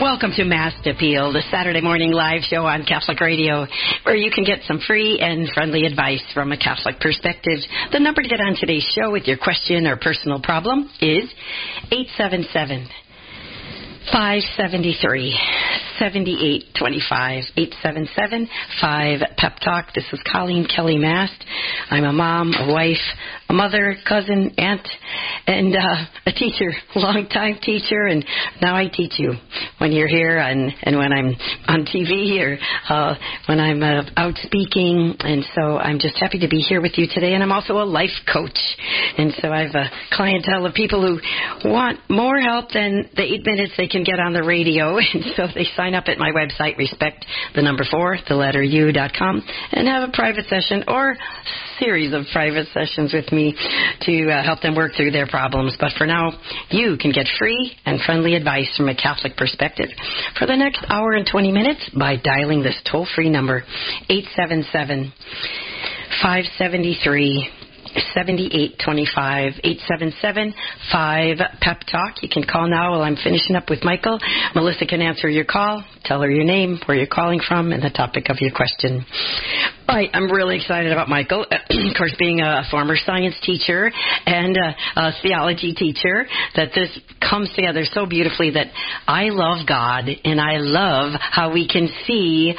Welcome to Mass Appeal, the Saturday morning live show on Catholic Radio, where you can get some free and friendly advice from a Catholic perspective. The number to get on today's show with your question or personal problem is eight seven seven, five seven three, seven eight two five, eight seven seven, five, P E P Talk. This is Colleen Kelly Mast. I'm a mom, a wife, a mother, cousin, aunt, and uh, a teacher, long-time teacher, and now I teach you when you're here and, and when I'm on T V or uh, when I'm uh, out speaking. And so I'm just happy to be here with you today, and I'm also a life coach. And so I have a clientele of people who want more help than the eight minutes they can get on the radio, and so they sign up at my website, respect the number four, the letter U dot com, and have a private session or series of private sessions with me to uh, help them work through their problems. But for now, you can get free and friendly advice from a Catholic perspective for the next hour and twenty minutes by dialing this toll-free number, eight seven seven, five seven three, seven eight two five, eight seven seven, five, P E P Talk. You can call now while I'm finishing up with Michael. Melissa can answer your call. Tell her your name, where you're calling from, and the topic of your question. All right, I'm really excited about Michael, of course, being a former science teacher and a, a theology teacher, that this comes together so beautifully that I love God, and I love how we can see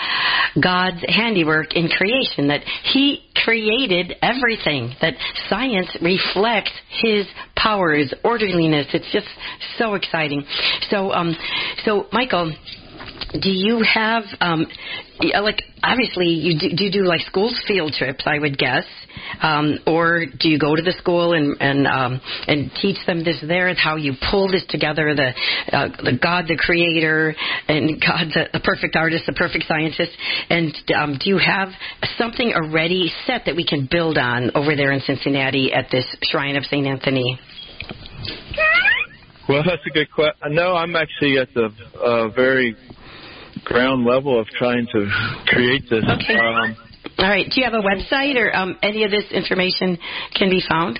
God's handiwork in creation, that He created everything, that science reflects His power, His orderliness. It's just so exciting. So, um, so Michael, do you have, um, like, obviously, you do, do you do, like, school field trips, I would guess, um, or do you go to the school and and, um, and teach them this there, and how you pull this together, the, uh, the God, the Creator, and God, the, the perfect artist, the perfect scientist, and um, do you have something already set that we can build on over there in Cincinnati at this Shrine of Saint Anthony? Well, that's a good question. No, I'm actually at the uh, very ground level of trying to create this. Okay. Um, All right. Do you have a website, or um, any of this information can be found?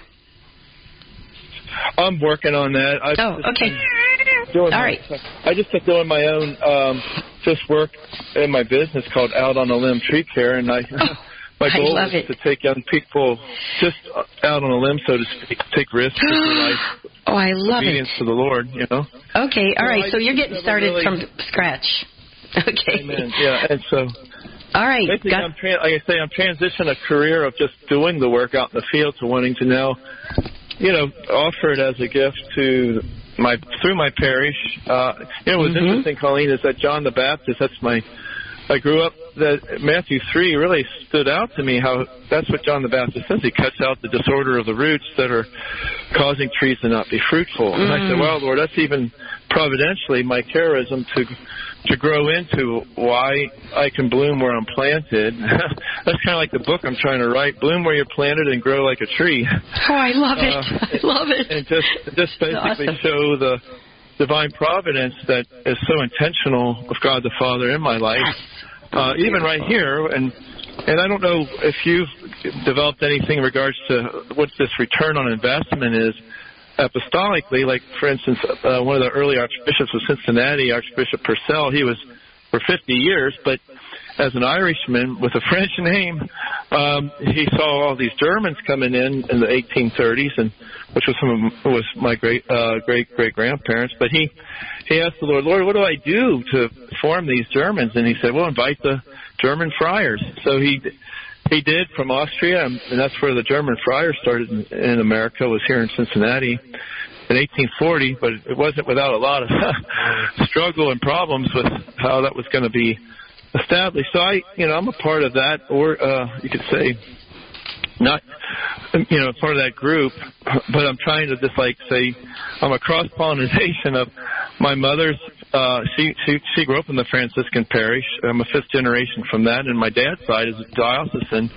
I'm working on that. I oh, okay. All my, right. I just been doing my own um, just work in my business called Out on a Limb Tree Care, and I. Oh. My goal is it. to take young people just out on a limb, so to speak, take risks with their life. Oh, I love obedience it. Obedience to the Lord, you know. Okay, all no, right. I so you're getting started really... from scratch. Okay. Amen. Yeah, and so. All right. Basically, Got... I'm tra- like I say, I'm transitioning a career of just doing the work out in the field to wanting to now, you know, offer it as a gift to my through my parish. Uh, you know, what's mm-hmm. interesting, Colleen, is that John the Baptist. That's my. I grew up, that Matthew three really stood out to me, how that's what John the Baptist says. He cuts out the disorder of the roots that are causing trees to not be fruitful. And mm. I said, well, Lord, that's even providentially my charism to to grow into why I can bloom where I'm planted. That's kind of like the book I'm trying to write, Bloom Where You're Planted and Grow Like a Tree. Oh, I love it. Uh, I love it. And just, just basically awesome. show the divine providence that is so intentional of God the Father in my life. Yes. Uh, even right here, and and I don't know if you've developed anything in regards to what this return on investment is apostolically. Like, for instance, uh, one of the early archbishops of Cincinnati, Archbishop Purcell, he was for fifty years, but as an Irishman with a French name, um, he saw all these Germans coming in in the eighteen thirties, and which was some of, was my great uh, great great grandparents. But he he asked the Lord, Lord, what do I do to form these Germans? And He said, well, invite the German friars. So he he did from Austria, and that's where the German friars started in, in America. Was here in Cincinnati in eighteen forty, but it wasn't without a lot of struggle and problems with how that was going to be established. So I, you know, I'm a part of that, or uh, you could say, not, you know, part of that group, but I'm trying to just like say I'm a cross-pollination of my mother's. Uh, she, she she grew up in the Franciscan parish. I'm a fifth generation from that, and my dad's side is a diocesan.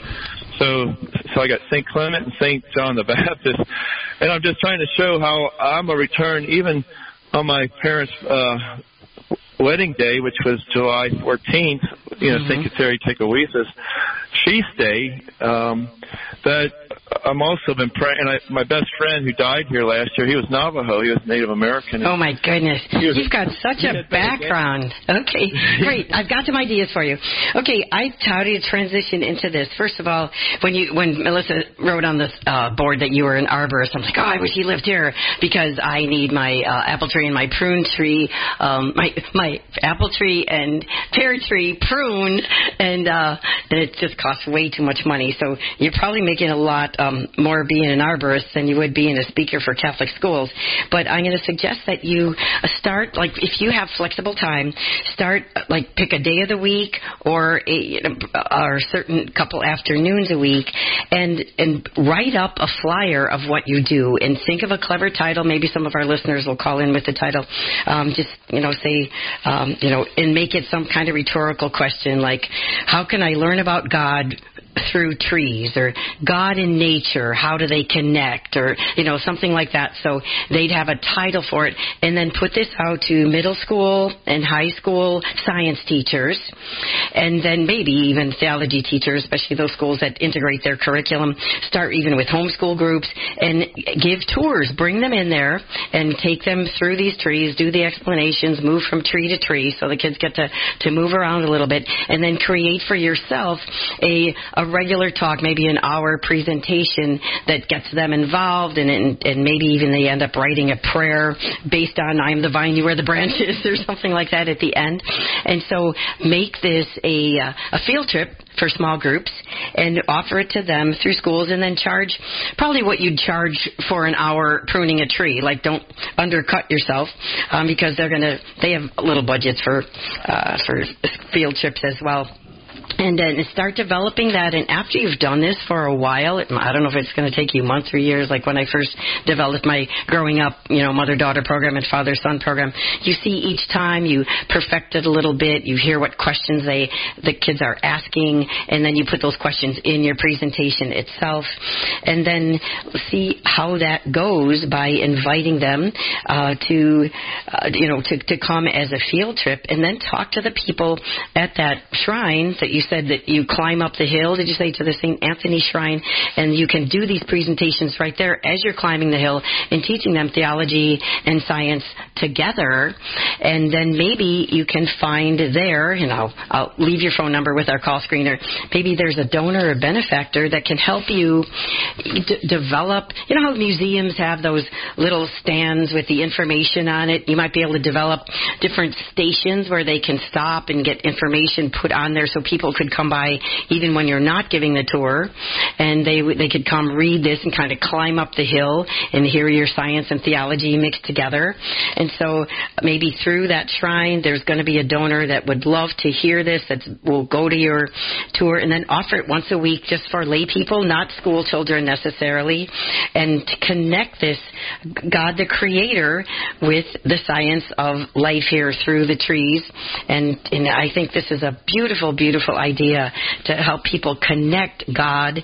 So so I got Saint Clement and Saint John the Baptist, and I'm just trying to show how I'm a return, even on my parents' uh, wedding day, which was July fourteenth, you know, mm-hmm. Saint Kateri Tekawisa's feast day, um, that I'm also been praying. And I, my best friend who died here last year, he was Navajo. He was Native American. Oh, my goodness. Was, You've got such a background. Okay, great. I've got some ideas for you. Okay, I how do you transition into this? First of all, when you when Melissa wrote on the uh, board that you were an arborist, I'm like, oh, I wish he lived here because I need my uh, apple tree and my prune tree, um, my my apple tree and pear tree prune, and uh, and it just costs way too much money. So you're probably making a lot Um, more being an arborist than you would being a speaker for Catholic schools. But I'm going to suggest that you start, like, if you have flexible time, start, like, pick a day of the week or a, you know, or a certain couple afternoons a week and, and write up a flyer of what you do and think of a clever title. Maybe some of our listeners will call in with the title. Um, just, you know, say, um, you know, and make it some kind of rhetorical question like, how can I learn about God through trees, or God in nature, how do they connect, or, you know, something like that. So they'd have a title for it, and then put this out to middle school and high school science teachers, and then maybe even theology teachers, especially those schools that integrate their curriculum. Start even with homeschool groups and give tours. Bring them in there and take them through these trees, do the explanations, move from tree to tree so the kids get to, to move around a little bit, and then create for yourself a, a regular talk, maybe an hour presentation that gets them involved, and, and, and maybe even they end up writing a prayer based on I am the vine, you are the branches, or something like that at the end. And so make this a, a field trip for small groups and offer it to them through schools, and then charge probably what you'd charge for an hour pruning a tree. Like, don't undercut yourself um, because they're going to, they have little budgets for, uh, for field trips as well. And then start developing that. And after you've done this for a while, it, I don't know if it's going to take you months or years. Like when I first developed my growing up, you know, mother-daughter program and father-son program, you see each time you perfect it a little bit. You hear what questions they the kids are asking, and then you put those questions in your presentation itself, and then see how that goes by inviting them uh, to, uh, you know, to, to come as a field trip, and then talk to the people at that shrine that you. You said that you climb up the hill, did you say, to the Saint Anthony Shrine, and you can do these presentations right there as you're climbing the hill and teaching them theology and science together. And then maybe you can find there, and I'll, I'll leave your phone number with our call screener, maybe there's a donor or benefactor that can help you d- develop, you know how museums have those little stands with the information on it? You might be able to develop different stations where they can stop and get information put on there so people could come by even when you're not giving the tour, and they they could come read this and kind of climb up the hill and hear your science and theology mixed together. And so maybe through that shrine, there's going to be a donor that would love to hear this, that will go to your tour, and then offer it once a week just for lay people, not school children necessarily, and to connect this God the Creator with the science of life here through the trees. And, and I think this is a beautiful, beautiful idea to help people connect God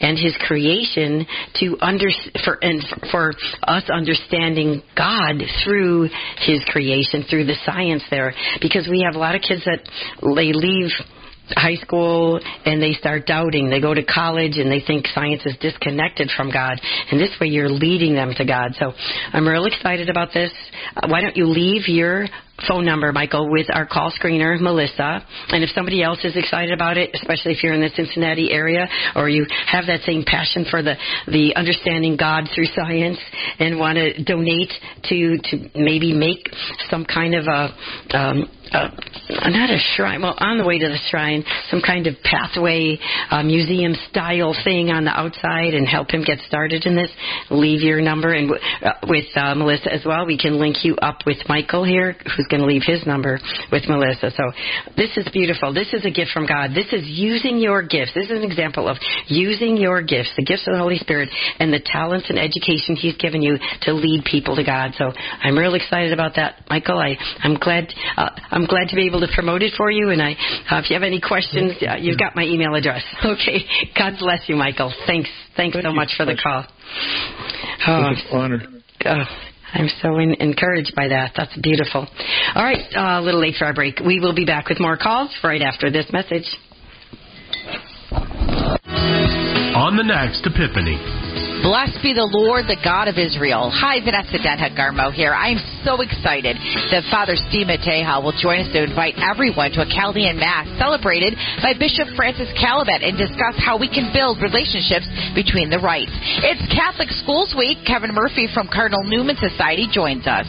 and His creation to under for and for us understanding God through His creation, through the science there, because we have a lot of kids that they leave high school and they start doubting. They go to college and they think science is disconnected from God, and this way you're leading them to God. So I'm real excited about this. Why don't you leave your phone number, Michael, with our call screener, Melissa, and if somebody else is excited about it, especially if you're in the Cincinnati area or you have that same passion for the, the understanding God through science and want to donate to, to maybe make some kind of a, um, a, not a shrine, well, on the way to the shrine, some kind of pathway, uh, museum-style thing on the outside and help him get started in this, leave your number and w- with uh, Melissa as well. We can link you up with Michael here, who's who's going to leave his number with Melissa. So this is beautiful. This is a gift from God. This is using your gifts. This is an example of using your gifts, the gifts of the Holy Spirit, and the talents and education he's given you to lead people to God. So I'm real excited about that, Michael. I, I'm glad uh, I'm glad to be able to promote it for you. And I, uh, if you have any questions, uh, you've got my email address. Okay. God bless you, Michael. Thanks. Thanks Thank so much for the call. Oh, it's an honor. Oh, I'm so in, encouraged by that. That's beautiful. All right, uh, a little late for our break. We will be back with more calls right after this message. On the next Epiphany. Blessed be the Lord, the God of Israel. Hi, Vanessa Denha-Garmo here. I am so excited that Father Steve Mateja will join us to invite everyone to a Chaldean Mass celebrated by Bishop Francis Calabet and discuss how we can build relationships between the rites. It's Catholic Schools Week. Kevin Murphy from Cardinal Newman Society joins us.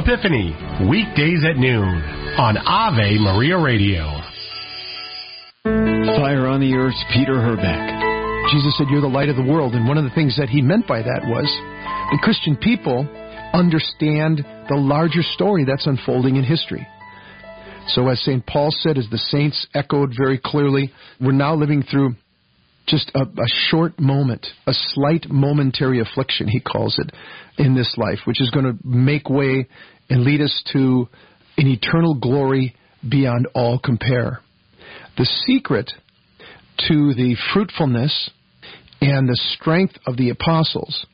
Epiphany, weekdays at noon on Ave Maria Radio. Fire on the Earth's Peter Herbeck. Jesus said, "You're the light of the world." And one of the things that he meant by that was the Christian people understand the larger story that's unfolding in history. So as Saint Paul said, as the saints echoed very clearly, we're now living through just a, a short moment, a slight momentary affliction, he calls it, in this life, which is going to make way and lead us to an eternal glory beyond all compare. The secret to the fruitfulness and the strength of the apostles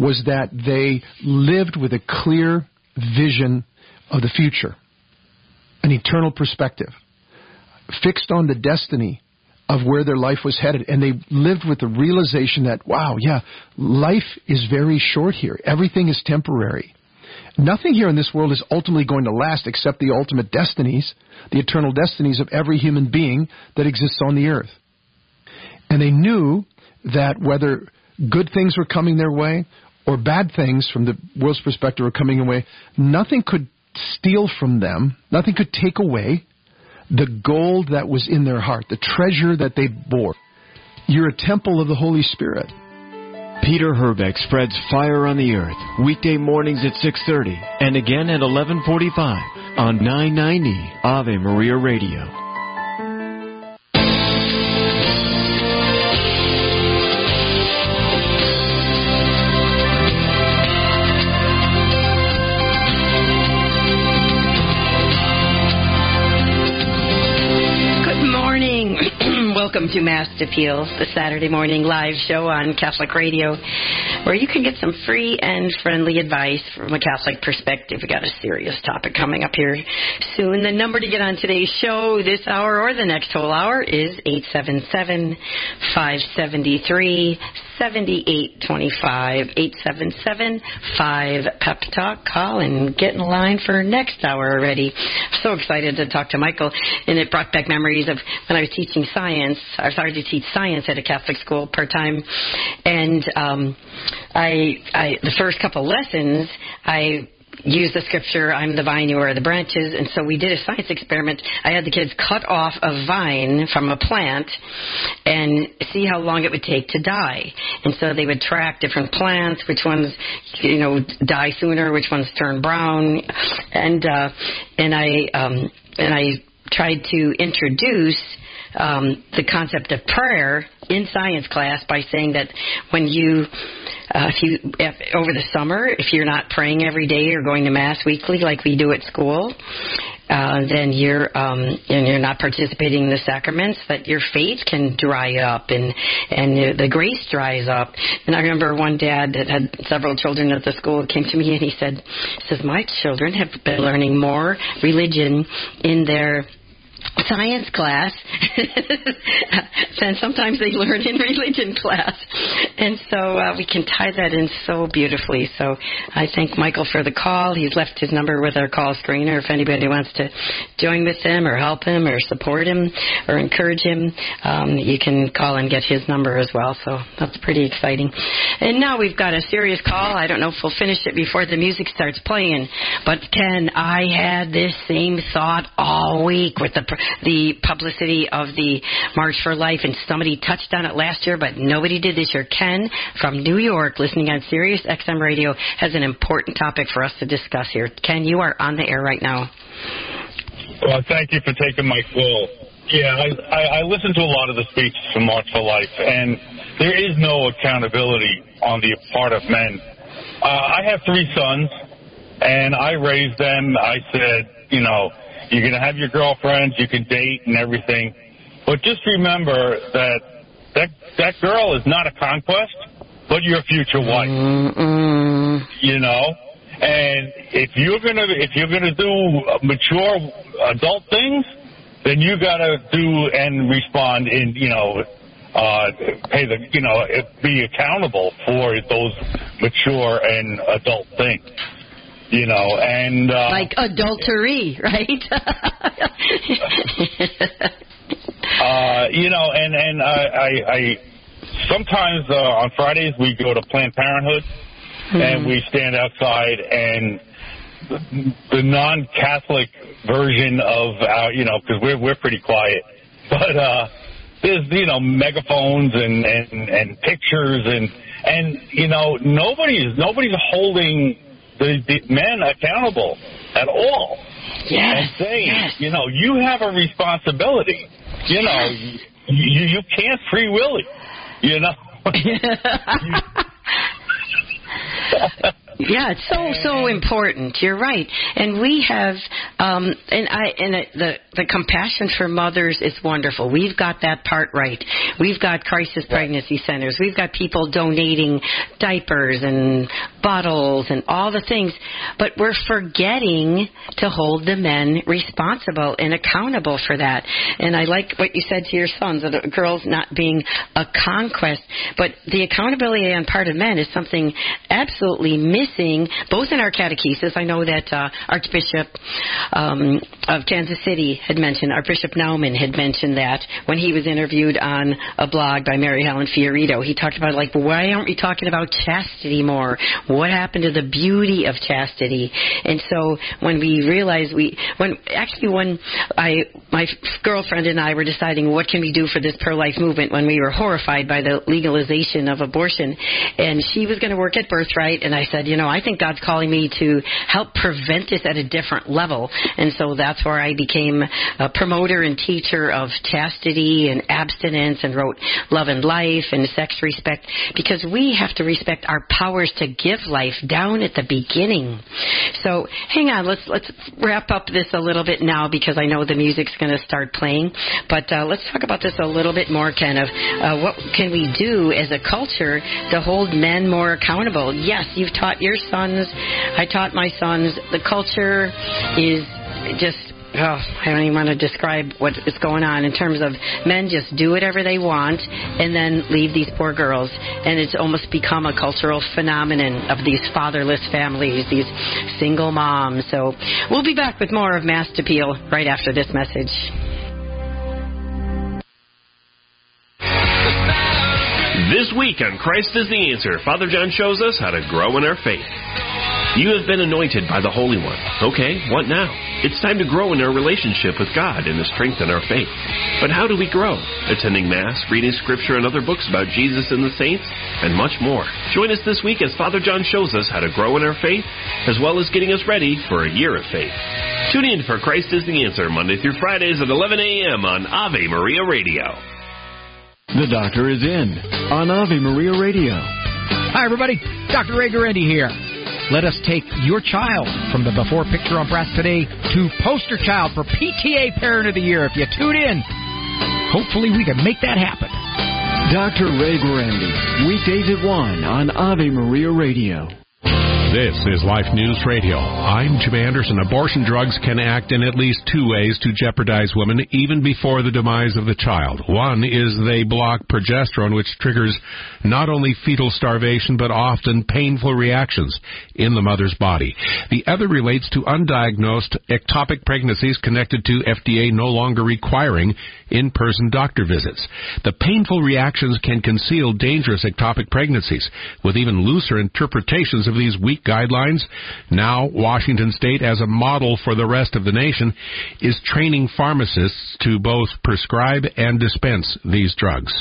was that they lived with a clear vision of the future, an eternal perspective, fixed on the destiny of where their life was headed. And they lived with the realization that, wow, yeah, life is very short here. Everything is temporary. Nothing here in this world is ultimately going to last except the ultimate destinies, the eternal destinies of every human being that exists on the earth. And they knew that whether good things were coming their way or bad things from the world's perspective were coming away, nothing could steal from them, nothing could take away the gold that was in their heart, the treasure that they bore. You're a temple of the Holy Spirit. Peter Herbeck spreads Fire on the Earth, weekday mornings at six thirty and again at eleven forty-five on nine ninety Ave Maria Radio. Welcome to Mass Appeals, the Saturday morning live show on Catholic Radio, where you can get some free and friendly advice from a Catholic perspective. We've got a serious topic coming up here soon. The number to get on today's show, this hour or the next whole hour, is eight seven seven, five seven three, seven eight two five, eight seven seven, five P E P T A L K. Call and get in line for next hour already. I'm so excited to talk to Michael, and it brought back memories of when I was teaching science. I was started to teach science at a Catholic school part-time, and um, I, I the first couple lessons, I used the scripture, "I'm the vine, you are the branches," and so we did a science experiment. I had the kids cut off a vine from a plant and see how long it would take to die. And so they would track different plants, which ones, you know, die sooner, which ones turn brown, and uh, and I um, and I tried to introduce Um, the concept of prayer in science class by saying that when you, uh, if you if, over the summer, if you're not praying every day or going to Mass weekly like we do at school, uh, then you're um, and you're not participating in the sacraments, that your faith can dry up and and the grace dries up. And I remember one dad that had several children at the school came to me and he said, "says my children have been learning more religion in their science class and sometimes they learn in religion class." And so uh, we can tie that in so beautifully. So I thank Michael for the call. He's left his number with our call screener if anybody wants to join with him or help him or support him or encourage him. Um, you can call and get his number as well. So that's pretty exciting. And now we've got a serious call. I don't know if we'll finish it before the music starts playing, but Ken, I had this same thought all week with the the publicity of the March for Life, and somebody touched on it last year, but nobody did this year. Ken from New York, listening on Sirius X M Radio, has an important topic for us to discuss here. Ken, you are on the air right now. Well, thank you for taking my call. Yeah, I, I, I listen to a lot of the speeches from March for Life, and there is no accountability on the part of men. Uh, I have three sons, and I raised them. I said, you know, you're going to have your girlfriends, you can date and everything, but just remember that that, that girl is not a conquest, but your future wife. Mm-mm. You know? And if you're going to if you're going to do mature adult things, then you got to do and respond and, you know, uh, pay the, you know, be accountable for those mature and adult things, you know, and... Uh, like adultery, right? uh, you know, and, and I, I, I sometimes uh, on Fridays we go to Planned Parenthood, mm-hmm. and we stand outside and... the non-Catholic version of our, you know, because we're we're pretty quiet, but uh, there's, you know, megaphones and, and, and pictures and and you know nobody's nobody's holding the, the men accountable at all. Yes. And saying, yes. you know, you have a responsibility. You know, yes. you you can't free will it. You know. Yeah, it's so, so important. You're right. And we have, um, and I, and the, the compassion for mothers is wonderful. We've got that part right. We've got crisis pregnancy centers. We've got people donating diapers and bottles and all the things. But we're forgetting to hold the men responsible and accountable for that. And I like what you said to your sons, the girls not being a conquest. But the accountability on part of men is something absolutely missing. Both in our catechesis, I know that uh, Archbishop um, of Kansas City had mentioned, Archbishop Naumann had mentioned that when he was interviewed on a blog by Mary Helen Fiorito. He talked about, like, why aren't we talking about chastity more? What happened to the beauty of chastity? And so when we realized we, when actually when I, my girlfriend and I were deciding what can we do for this pro-life movement when we were horrified by the legalization of abortion, and she was going to work at Birthright, and I said, you know, I think God's calling me to help prevent this at a different level. And so that's where I became a promoter and teacher of chastity and abstinence and wrote Love and Life and Sex Respect, because we have to respect our powers to give life down at the beginning. So hang on, let's let's wrap up this a little bit now, because I know the music's going to start playing. But uh, let's talk about this a little bit more, Ken, of uh, what can we do as a culture to hold men more accountable? Yes, you've taught your sons, I taught my sons. The culture is just, oh, I don't even want to describe what is going on in terms of men just do whatever they want and then leave these poor girls. And it's almost become a cultural phenomenon of these fatherless families, these single moms. So we'll be back with more of Mass Appeal right after this message. This week on Christ is the Answer, Father John shows us how to grow in our faith. You have been anointed by the Holy One. Okay, what now? It's time to grow in our relationship with God and to strengthen our faith. But how do we grow? Attending Mass, reading Scripture and other books about Jesus and the saints, and much more. Join us this week as Father John shows us how to grow in our faith, as well as getting us ready for a year of faith. Tune in for Christ is the Answer, Monday through Fridays at eleven a.m. on Ave Maria Radio. The Doctor is in on Ave Maria Radio. Hi, everybody. Doctor Ray Garendi here. Let us take your child from the before picture on brass today to poster child for P T A Parent of the Year. If you tune in, hopefully we can make that happen. Doctor Ray Garendi, weekdays at one on Ave Maria Radio. This is Life News Radio. I'm Jim Anderson. Abortion drugs can act in at least two ways to jeopardize women even before the demise of the child. One is they block progesterone, which triggers not only fetal starvation but often painful reactions in the mother's body. The other relates to undiagnosed ectopic pregnancies connected to F D A no longer requiring in-person doctor visits. The painful reactions can conceal dangerous ectopic pregnancies, with even looser interpretations of these weak policy guidelines. Now, Washington State, as a model for the rest of the nation, is training pharmacists to both prescribe and dispense these drugs.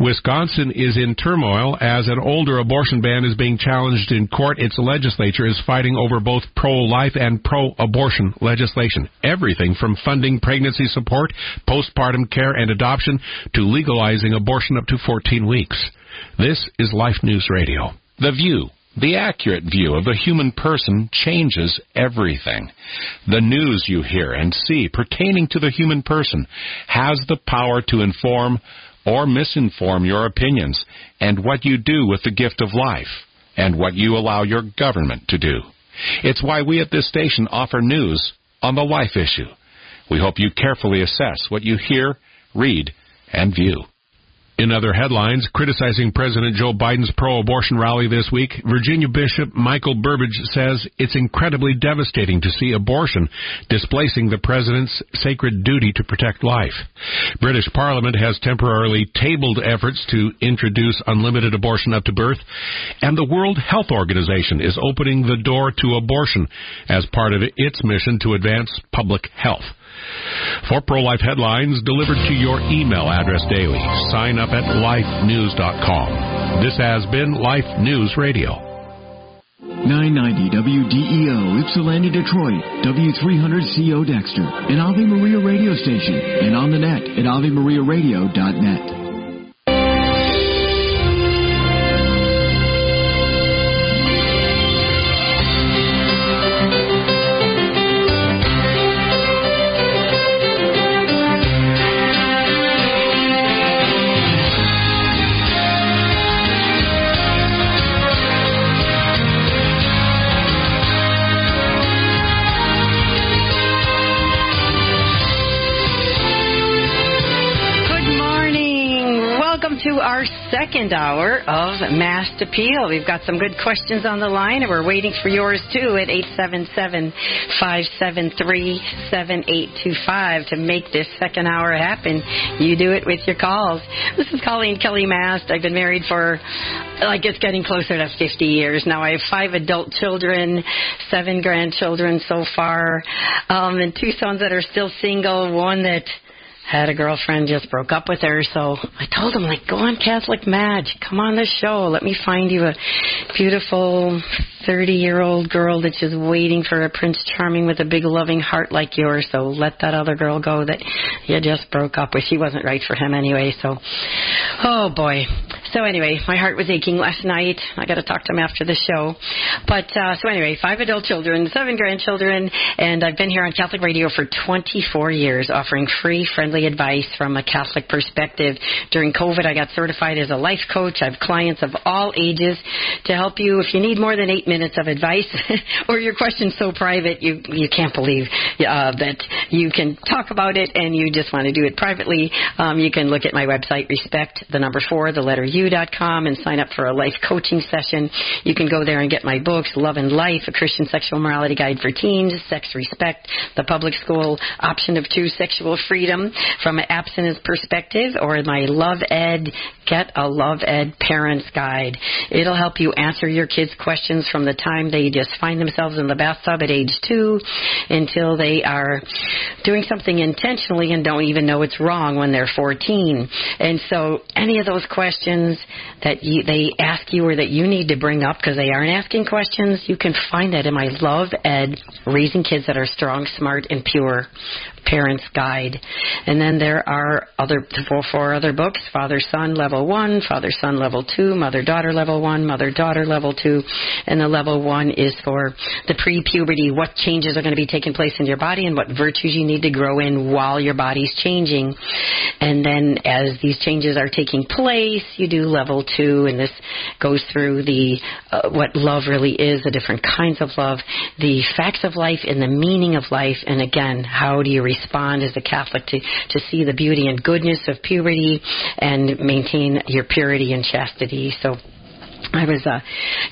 Wisconsin is in turmoil as an older abortion ban is being challenged in court. Its legislature is fighting over both pro-life and pro-abortion legislation. Everything from funding pregnancy support, postpartum care, and adoption to legalizing abortion up to fourteen weeks. This is Life News Radio. The View. The accurate view of the human person changes everything. The news you hear and see pertaining to the human person has the power to inform or misinform your opinions and what you do with the gift of life and what you allow your government to do. It's why we at this station offer news on the life issue. We hope you carefully assess what you hear, read, and view. In other headlines, criticizing President Joe Biden's pro-abortion rally this week, Virginia Bishop Michael Burbidge says it's incredibly devastating to see abortion displacing the president's sacred duty to protect life. British Parliament has temporarily tabled efforts to introduce unlimited abortion up to birth, and the World Health Organization is opening the door to abortion as part of its mission to advance public health. For pro-life headlines delivered to your email address daily, sign up at life news dot com. This has been Life News Radio. nine ninety W D E O, Ypsilanti, Detroit, W three hundred C O Dexter, an Ave Maria radio station, and on the net at ave maria radio dot net. Our second hour of Mass Appeal. We've got some good questions on the line, and we're waiting for yours, too, at eight seven seven, five seven three, seven eight two five to make this second hour happen. You do it with your calls. This is Colleen Kelly Mast. I've been married for, like, it's getting closer to fifty years now. I have five adult children, seven grandchildren so far, um, and two sons that are still single, one that had a girlfriend, just broke up with her, so I told him, like, go on Catholic Match, come on the show, let me find you a beautiful thirty-year-old girl that's just waiting for a Prince Charming with a big loving heart like yours, so let that other girl go that you just broke up with. She wasn't right for him anyway, so, oh boy. So anyway, my heart was aching last night. I got to talk to him after the show. But, uh, so anyway, five adult children, seven grandchildren, and I've been here on Catholic Radio for twenty-four years, offering free, friendly advice from a Catholic perspective. During COVID, I got certified as a life coach. I have clients of all ages to help you if you need more than eight minutes of advice or your question's so private you, you can't believe uh, that you can talk about it and you just want to do it privately. Um, you can look at my website, respect, the number four, the letter U. .com and sign up for a life coaching session. You can go there and get my books, Love and Life, A Christian Sexual Morality Guide for Teens, Sex Respect, The Public School Option of Two, Sexual Freedom from an Abstinence Perspective, or my Love Ed, Get a Love Ed Parents Guide. It'll help you answer your kids' questions from the time they just find themselves in the bathtub at age two until they are doing something intentionally and don't even know it's wrong when they're fourteen. And so any of those questions that you, they ask you or that you need to bring up because they aren't asking questions, you can find that in my Love Ed, Raising Kids That Are Strong, Smart, and Pure Parents Guide. And then there are other four, four other books, Father Son Level one, Father Son Level two, Mother Daughter Level one, Mother Daughter Level two, and the Level one is for the pre-puberty, what changes are going to be taking place in your body and what virtues you need to grow in while your body's changing. And then as these changes are taking place, you do Level two, and this goes through the uh, what love really is, the different kinds of love, the facts of life and the meaning of life, and again, how do you respond as a Catholic to, to see the beauty and goodness of puberty and maintain your purity and chastity. So I was a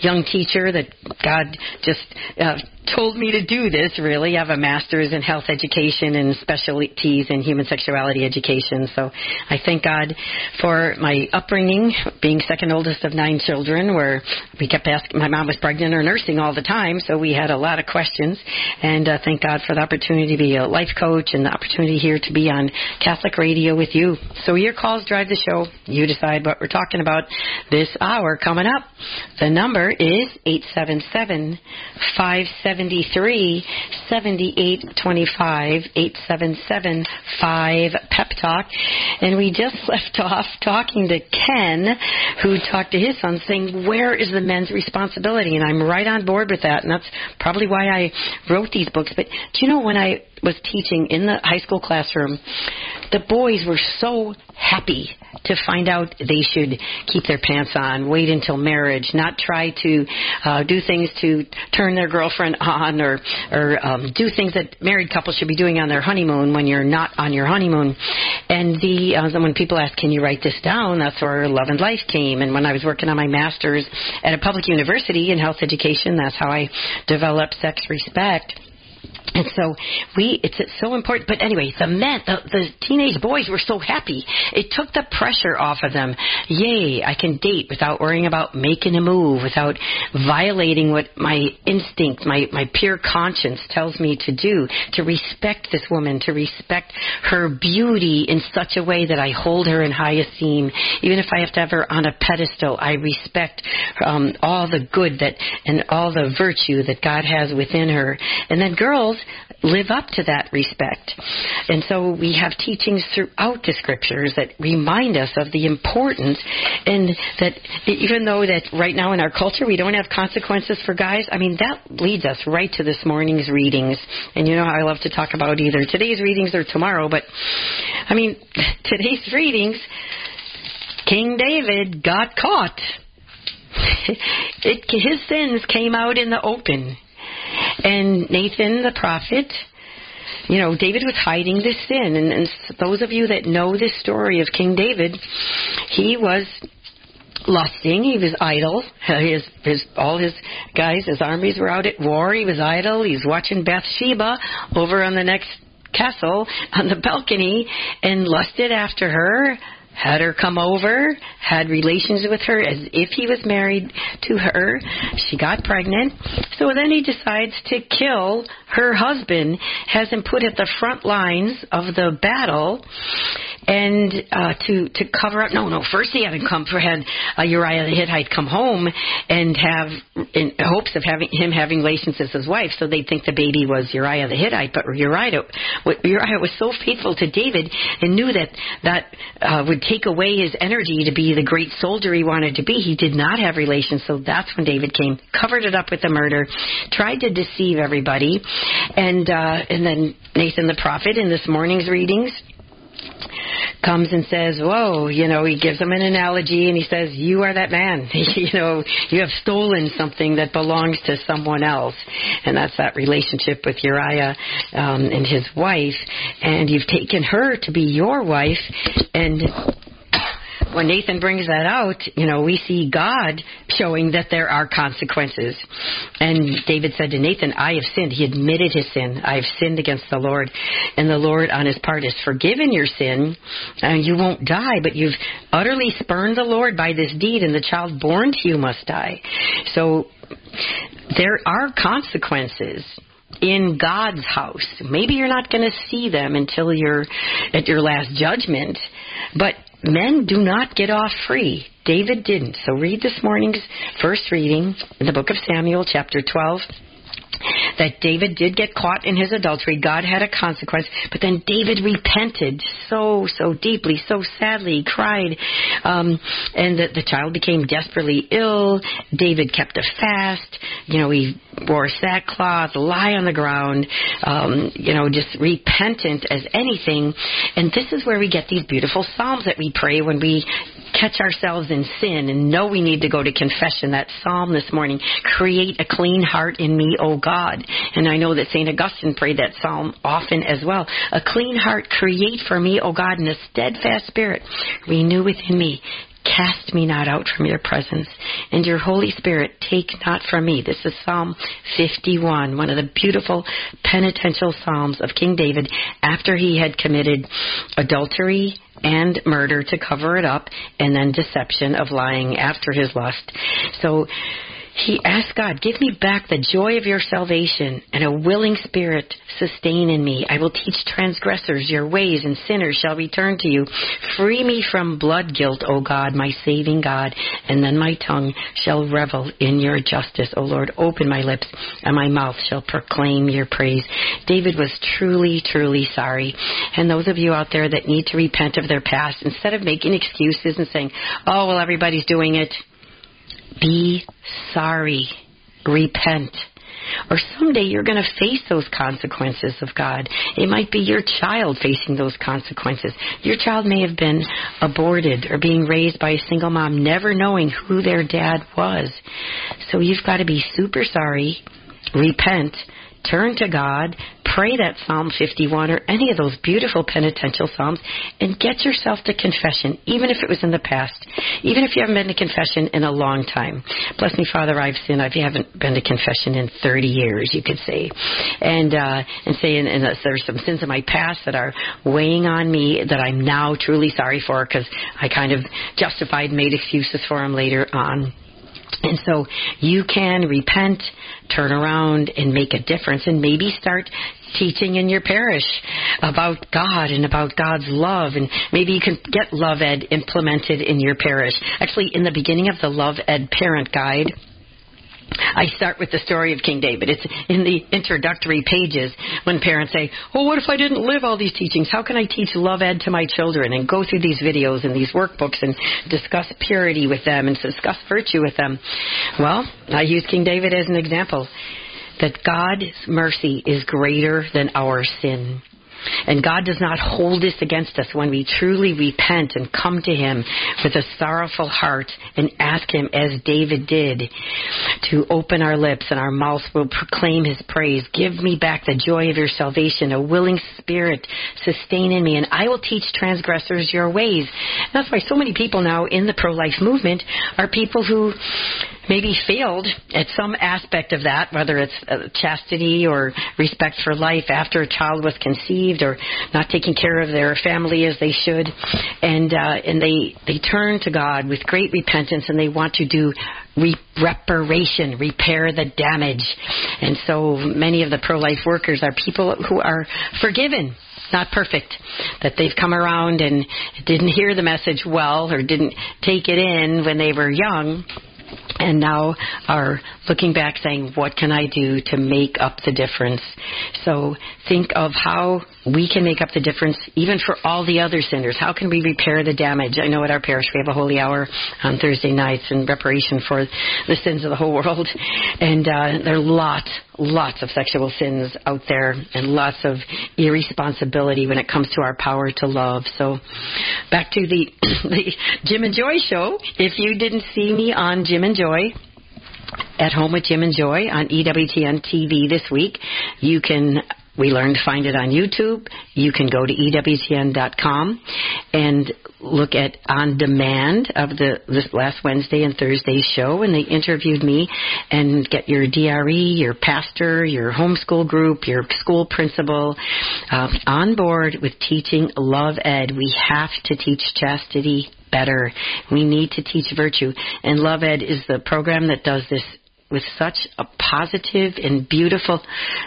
young teacher that God just uh, told me to do this, really. I have a master's in health education and specialties in human sexuality education. So I thank God for my upbringing, being second oldest of nine children, where we kept asking, my mom was pregnant or nursing all the time, so we had a lot of questions. And uh, thank God for the opportunity to be a life coach and the opportunity here to be on Catholic Radio with you. So your calls drive the show. You decide what we're talking about this hour coming up. The number is eight seven seven, five seven three, seven eight two five, eight seven seven, five, P E P Talk. And we just left off talking to Ken, who talked to his son, saying, where is the men's responsibility? And I'm right on board with that, and that's probably why I wrote these books. But do you know, when I was teaching in the high school classroom, the boys were so happy to find out they should keep their pants on, wait until marriage, not try to uh, do things to turn their girlfriend on, or, or um, do things that married couples should be doing on their honeymoon when you're not on your honeymoon. And the uh, when people ask, can you write this down, that's where Love and Life came. And when I was working on my master's at a public university in health education, that's how I developed sex respect. And so we, it's, it's so important. But anyway, the men, the, the teenage boys were so happy. It took the pressure off of them. Yay, I can date without worrying about making a move, without violating what my instinct, my, my pure conscience tells me to do, to respect this woman, to respect her beauty in such a way that I hold her in high esteem. Even if I have to have her on a pedestal, I respect um, all the good that and all the virtue that God has within her. And then girls live up to that respect. And so we have teachings throughout the scriptures that remind us of the importance, and that even though that right now in our culture we don't have consequences for guys, I mean, that leads us right to this morning's readings. And you know how I love to talk about either today's readings or tomorrow, but I mean, today's readings, King David got caught. It, his sins came out in the open. And Nathan the prophet, you know, David was hiding this sin. And, and those of you that know this story of King David, he was lusting, he was idle. His, his, all his guys, his armies were out at war. He was idle. He was watching Bathsheba over on the next castle on the balcony and lusted after her. Had her come over, had relations with her as if he was married to her. She got pregnant. So then he decides to kill her husband, has him put at the front lines of the battle, and uh, to, to cover up. No, no, first he had him come for had uh, Uriah the Hittite come home and have, in hopes of having him having relations with his wife, so they'd think the baby was Uriah the Hittite. But Uriah, Uriah was so faithful to David and knew that that uh, would take away his energy to be the great soldier he wanted to be. He did not have relations, so that's when David came, covered it up with the murder, tried to deceive everybody, and uh, and then Nathan the prophet in this morning's readings comes and says, whoa, you know, he gives them an analogy, and he says, you are that man. You know, you have stolen something that belongs to someone else. And that's that relationship with Uriah um, and his wife. And you've taken her to be your wife. And when Nathan brings that out, you know, we see God showing that there are consequences. And David said to Nathan, I have sinned. He admitted his sin. I have sinned against the Lord. And the Lord on his part has forgiven your sin. And you won't die, but you've utterly spurned the Lord by this deed, and the child born to you must die. So there are consequences in God's house. Maybe you're not going to see them until you're at your last judgment, but men do not get off free. David didn't. So read this morning's first reading in the book of Samuel, chapter twelve, that David did get caught in his adultery. God had a consequence, but then David repented so, so deeply, so sadly, cried, um, and the, the child became desperately ill. David kept a fast. You know, he wore sackcloth, lie on the ground, um, you know, just repentant as anything. And this is where we get these beautiful psalms that we pray when we catch ourselves in sin and know we need to go to confession. That psalm this morning, create a clean heart in me, O God. And I know that Saint Augustine prayed that psalm often as well. A clean heart create for me, O God, and a steadfast spirit renew within me. Cast me not out from your presence, and your Holy Spirit take not from me. This is Psalm fifty-one, one of the beautiful penitential psalms of King David after he had committed adultery and murder to cover it up, and then deception of lying after his lust. So he asked God, give me back the joy of your salvation, and a willing spirit sustain in me. I will teach transgressors your ways, and sinners shall return to you. Free me from blood guilt, O God, my saving God, and then my tongue shall revel in your justice. O Lord, open my lips, and my mouth shall proclaim your praise. David was truly, truly sorry. And those of you out there that need to repent of their past, instead of making excuses and saying, oh, well, everybody's doing it, be sorry. Repent. Or someday you're going to face those consequences of God. It might be your child facing those consequences. Your child may have been aborted or being raised by a single mom, never knowing who their dad was. So you've got to be super sorry, repent, turn to God, pray that Psalm fifty-one or any of those beautiful penitential psalms, and get yourself to confession, even if it was in the past, even if you haven't been to confession in a long time. Bless me, Father, I've sinned. I haven't been to confession in thirty years, you could say. And uh, and say, and, and there's some sins in my past that are weighing on me that I'm now truly sorry for, because I kind of justified, made excuses for them later on. And so you can repent, turn around, and make a difference, and maybe start teaching in your parish about God and about God's love. And maybe you can get Love Ed implemented in your parish. Actually, in the beginning of the Love Ed Parent Guide, I start with the story of King David. It's in the introductory pages when parents say, oh, what if I didn't live all these teachings? How can I teach Love Ed to my children? And go through these videos and these workbooks and discuss purity with them and discuss virtue with them. Well, I use King David as an example, that God's mercy is greater than our sin. And God does not hold this against us when we truly repent and come to Him with a sorrowful heart and ask Him, as David did, to open our lips, and our mouth will proclaim His praise. Give me back the joy of your salvation, a willing spirit sustain in me, and I will teach transgressors your ways. And that's why so many people now in the pro-life movement are people who maybe failed at some aspect of that, whether it's chastity or respect for life after a child was conceived, or not taking care of their family as they should, and uh, and they they turn to God with great repentance, and they want to do re- reparation, repair the damage. And so many of the pro-life workers are people who are forgiven, not perfect, that they've come around and didn't hear the message well or didn't take it in when they were young, and now are looking back saying, what can I do to make up the difference? So think of how we can make up the difference, even for all the other sinners. How can we repair the damage? I know at our parish we have a holy hour on Thursday nights in reparation for the sins of the whole world. And uh, there are lots, lots of sexual sins out there, and lots of irresponsibility when it comes to our power to love. So back to the, the Jim and Joy show. If you didn't see me on Jim and Joy, At Home with Jim and Joy on E W T N T V this week, you can... we learned to find it on YouTube. You can go to E W T N dot com and look at on demand of the this last Wednesday and Thursday's show, and they interviewed me, and get your D R E, your pastor, your homeschool group, your school principal uh, on board with teaching Love Ed. We have to teach chastity better. We need to teach virtue. And Love Ed is the program that does this with such a positive and beautiful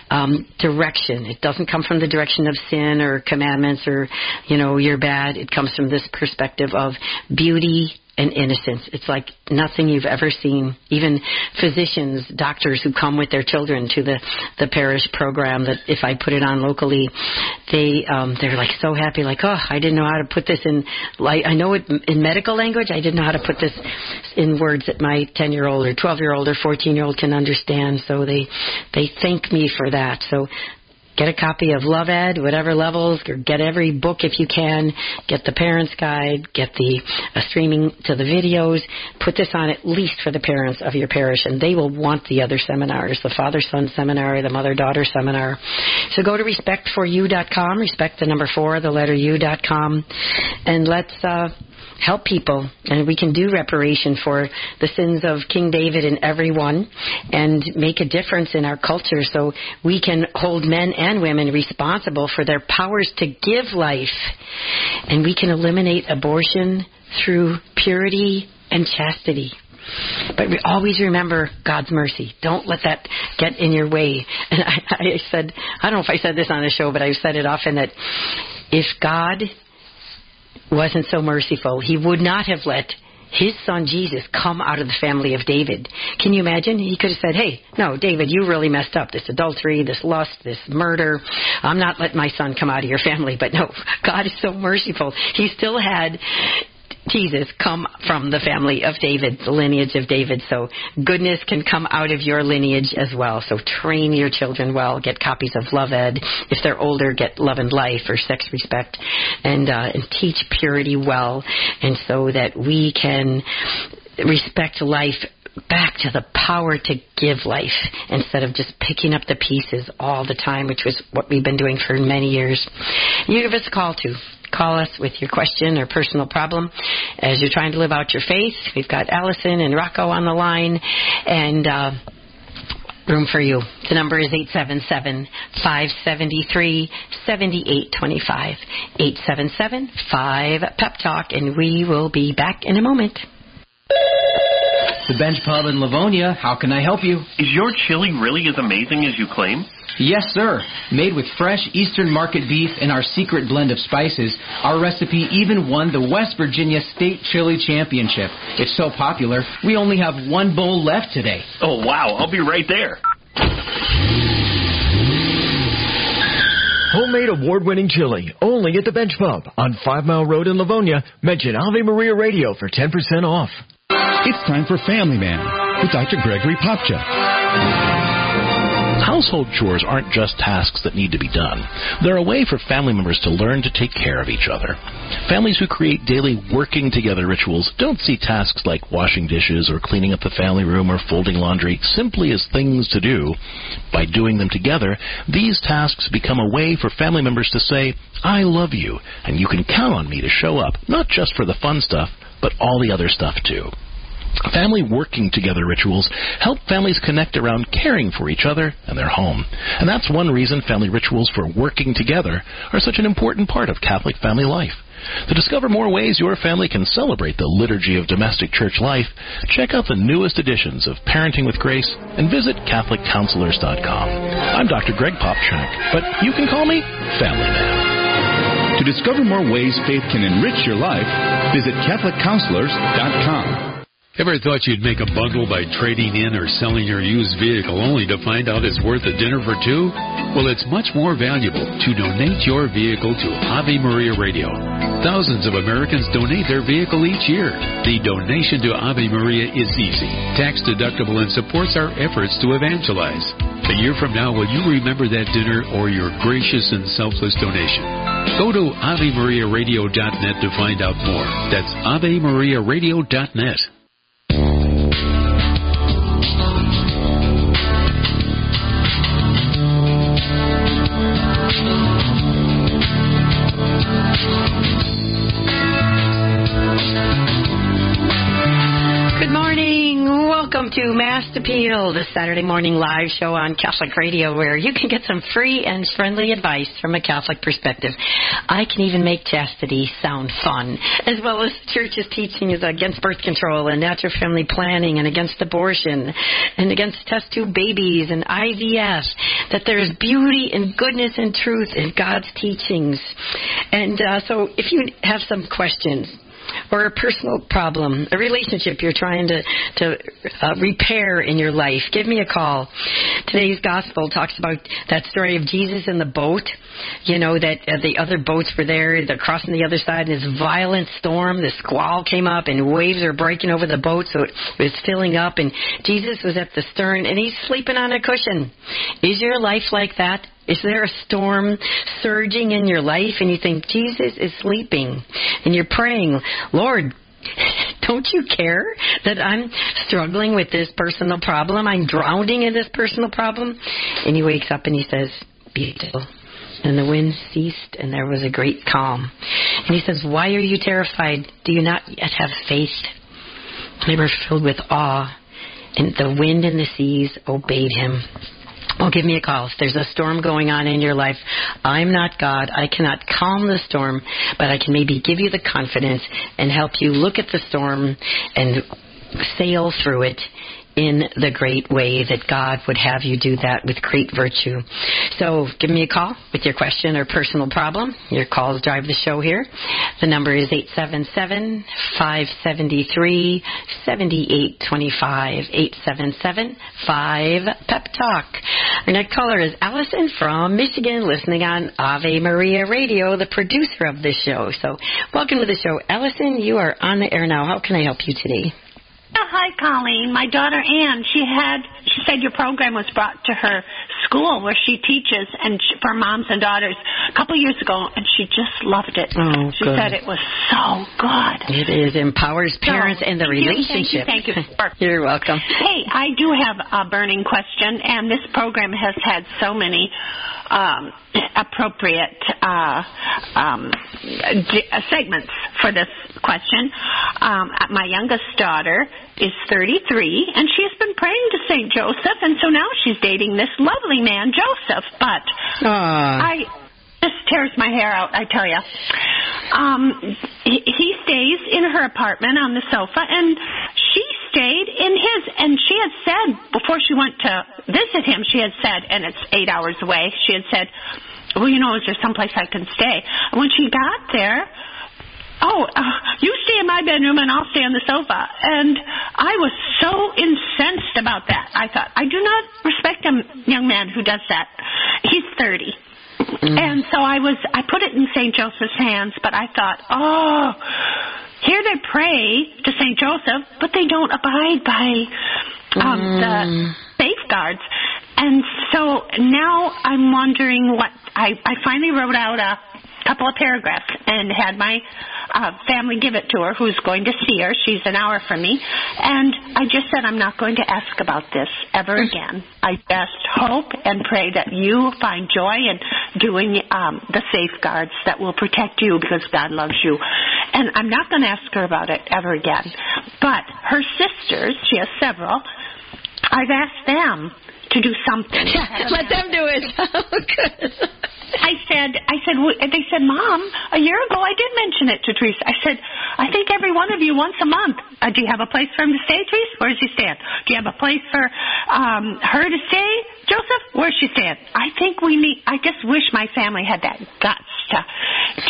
um, direction. It doesn't come from the direction of sin or commandments or, you know, you're bad. It comes from this perspective of beauty and innocence. It's like nothing you've ever seen. Even physicians, doctors who come with their children to the, the parish program, that if I put it on locally, they, um, they're like so happy, like, oh, I didn't know how to put this in, like, I know it in medical language, I didn't know how to put this in words that my ten-year-old or twelve-year-old or fourteen-year-old can understand. So they, they thank me for that. So get a copy of Love Ed, whatever levels, or get every book if you can. Get the parents' guide, get the uh, streaming to the videos. Put this on at least for the parents of your parish, and they will want the other seminars, the father-son seminar, the mother-daughter seminar. So go to respect for you dot com, respect the number four, the letter u dot com, and let's... Uh, help people, and we can do reparation for the sins of King David and everyone and make a difference in our culture so we can hold men and women responsible for their powers to give life, and we can eliminate abortion through purity and chastity. But we always remember God's mercy. Don't let that get in your way. And I, I said, I don't know if I said this on the show, but I've said it often, that if God wasn't so merciful, he would not have let his son Jesus come out of the family of David. Can you imagine? He could have said, hey, no, David, you really messed up. This adultery, this lust, this murder. I'm not letting my son come out of your family. But no, God is so merciful. He still had Jesus come from the family of David, the lineage of David. So goodness can come out of your lineage as well. So train your children well. Get copies of Love Ed. If they're older, get Love and Life or Sex Respect, and, uh, and teach purity well, and so that we can respect life back to the power to give life instead of just picking up the pieces all the time, which was what we've been doing for many years. You give us a call, too. Call us with your question or personal problem as you're trying to live out your faith. We've got Allison and Rocco on the line, and uh, room for you. The number is eight seven seven, five seven three, seven eight two five, eight seven seven, five P E P T A L K, and we will be back in a moment. The Bench Pub in Livonia, how can I help you? Is your chili really as amazing as you claim? Yes, sir. Made with fresh Eastern Market beef and our secret blend of spices, our recipe even won the West Virginia State Chili Championship. It's so popular, we only have one bowl left today. Oh, wow. I'll be right there. Homemade award-winning chili, only at the Bench Pub on Five Mile Road in Livonia. Mention Ave Maria Radio for ten percent off. It's time for Family Man with Doctor Gregory Popchuk. Household chores aren't just tasks that need to be done. They're a way for family members to learn to take care of each other. Families who create daily working together rituals don't see tasks like washing dishes or cleaning up the family room or folding laundry simply as things to do. By doing them together, these tasks become a way for family members to say, I love you, and you can count on me to show up, not just for the fun stuff, but all the other stuff too. Family working together rituals help families connect around caring for each other and their home. And that's one reason family rituals for working together are such an important part of Catholic family life. To discover more ways your family can celebrate the liturgy of domestic church life, check out the newest editions of Parenting with Grace and visit Catholic Counselors dot com. I'm Doctor Greg Popchak, but you can call me Family Man. To discover more ways faith can enrich your life, visit Catholic Counselors dot com. Ever thought you'd make a bundle by trading in or selling your used vehicle only to find out it's worth a dinner for two? Well, it's much more valuable to donate your vehicle to Ave Maria Radio. Thousands of Americans donate their vehicle each year. The donation to Ave Maria is easy, tax-deductible, and supports our efforts to evangelize. A year from now, will you remember that dinner or your gracious and selfless donation? Go to Ave Maria Radio dot net to find out more. That's Ave Maria Radio dot net. Welcome to Mass Appeal, the Saturday morning live show on Catholic Radio, where you can get some free and friendly advice from a Catholic perspective. I can even make chastity sound fun, as well as Church's teachings against birth control and natural family planning and against abortion and against test tube babies and I V F, that there is beauty and goodness and truth in God's teachings. And uh, so if you have some questions, or a personal problem, a relationship you're trying to, to uh, repair in your life, give me a call. Today's gospel talks about that story of Jesus in the boat. You know, that uh, the other boats were there. They're crossing the other side in this violent storm. The squall came up, and waves are breaking over the boat, so it was filling up. And Jesus was at the stern, and he's sleeping on a cushion. Is your life like that? Is there a storm surging in your life and you think Jesus is sleeping, and you're praying, Lord, don't you care that I'm struggling with this personal problem? I'm drowning in this personal problem. And he wakes up and he says, be still and the wind ceased, and there was a great calm. And he says, why are you terrified? Do you not yet have faith? And they were filled with awe, and the wind and the seas obeyed him. Well, give me a call. If there's a storm going on in your life, I'm not God. I cannot calm the storm, but I can maybe give you the confidence and help you look at the storm and sail through it in the great way that God would have you do that with great virtue. So give me a call with your question or personal problem. Your calls drive the show here. The number is eight seven seven, five seven three, seven eight two five, eight seven seven, five, P E P Talk. Our next caller is Allison from Michigan, listening on Ave Maria Radio, the producer of this show. So welcome to the show, Allison. You are on the air now. How can I help you today? Hi, Colleen. My daughter Ann, she had, she said your program was brought to her school where she teaches and she, for moms and daughters a couple years ago, and she just loved it. Oh, she good. said it was so good. It is empowers parents so, and the relationship. Thank you. Thank you. You're welcome. Hey, I do have a burning question, and this program has had so many um, appropriate uh, um, d- segments for this question. Um, my youngest daughter is thirty-three, and she has been praying to Saint Joseph, and so now she's dating this lovely man, Joseph. But uh. I this tears my hair out, I tell you. Um, he, he stays in her apartment on the sofa, and she stayed in his. And she had said before she went to visit him, she had said, and it's eight hours away. She had said, "Well, you know, is there someplace I can stay?" And when she got there, oh, uh, you stay in my bedroom and I'll stay on the sofa. And I was so incensed about that. I thought, I do not respect a young man who does that. He's thirty. Mm. And so I was, I put it in Saint Joseph's hands, but I thought, oh, here they pray to Saint Joseph, but they don't abide by um, mm. the safeguards. And so now I'm wondering what, I, I finally wrote out a couple of paragraphs and had my uh, family give it to her, who's going to see her. She's an hour from me. And I just said, I'm not going to ask about this ever again. I just hope and pray that you find joy in doing um, the safeguards that will protect you because God loves you. And I'm not going to ask her about it ever again. But her sisters, she has several, I've asked them to do something. Let them do it. Good. I said, I said, they said, Mom, a year ago I did mention it to Teresa. I said, I think every one of you once a month. Uh, do you have a place for him to stay, Teresa? Where is he staying? Do you have a place for um, her to stay, Joseph? Where is she staying? I think we need, I just wish my family had that guts to,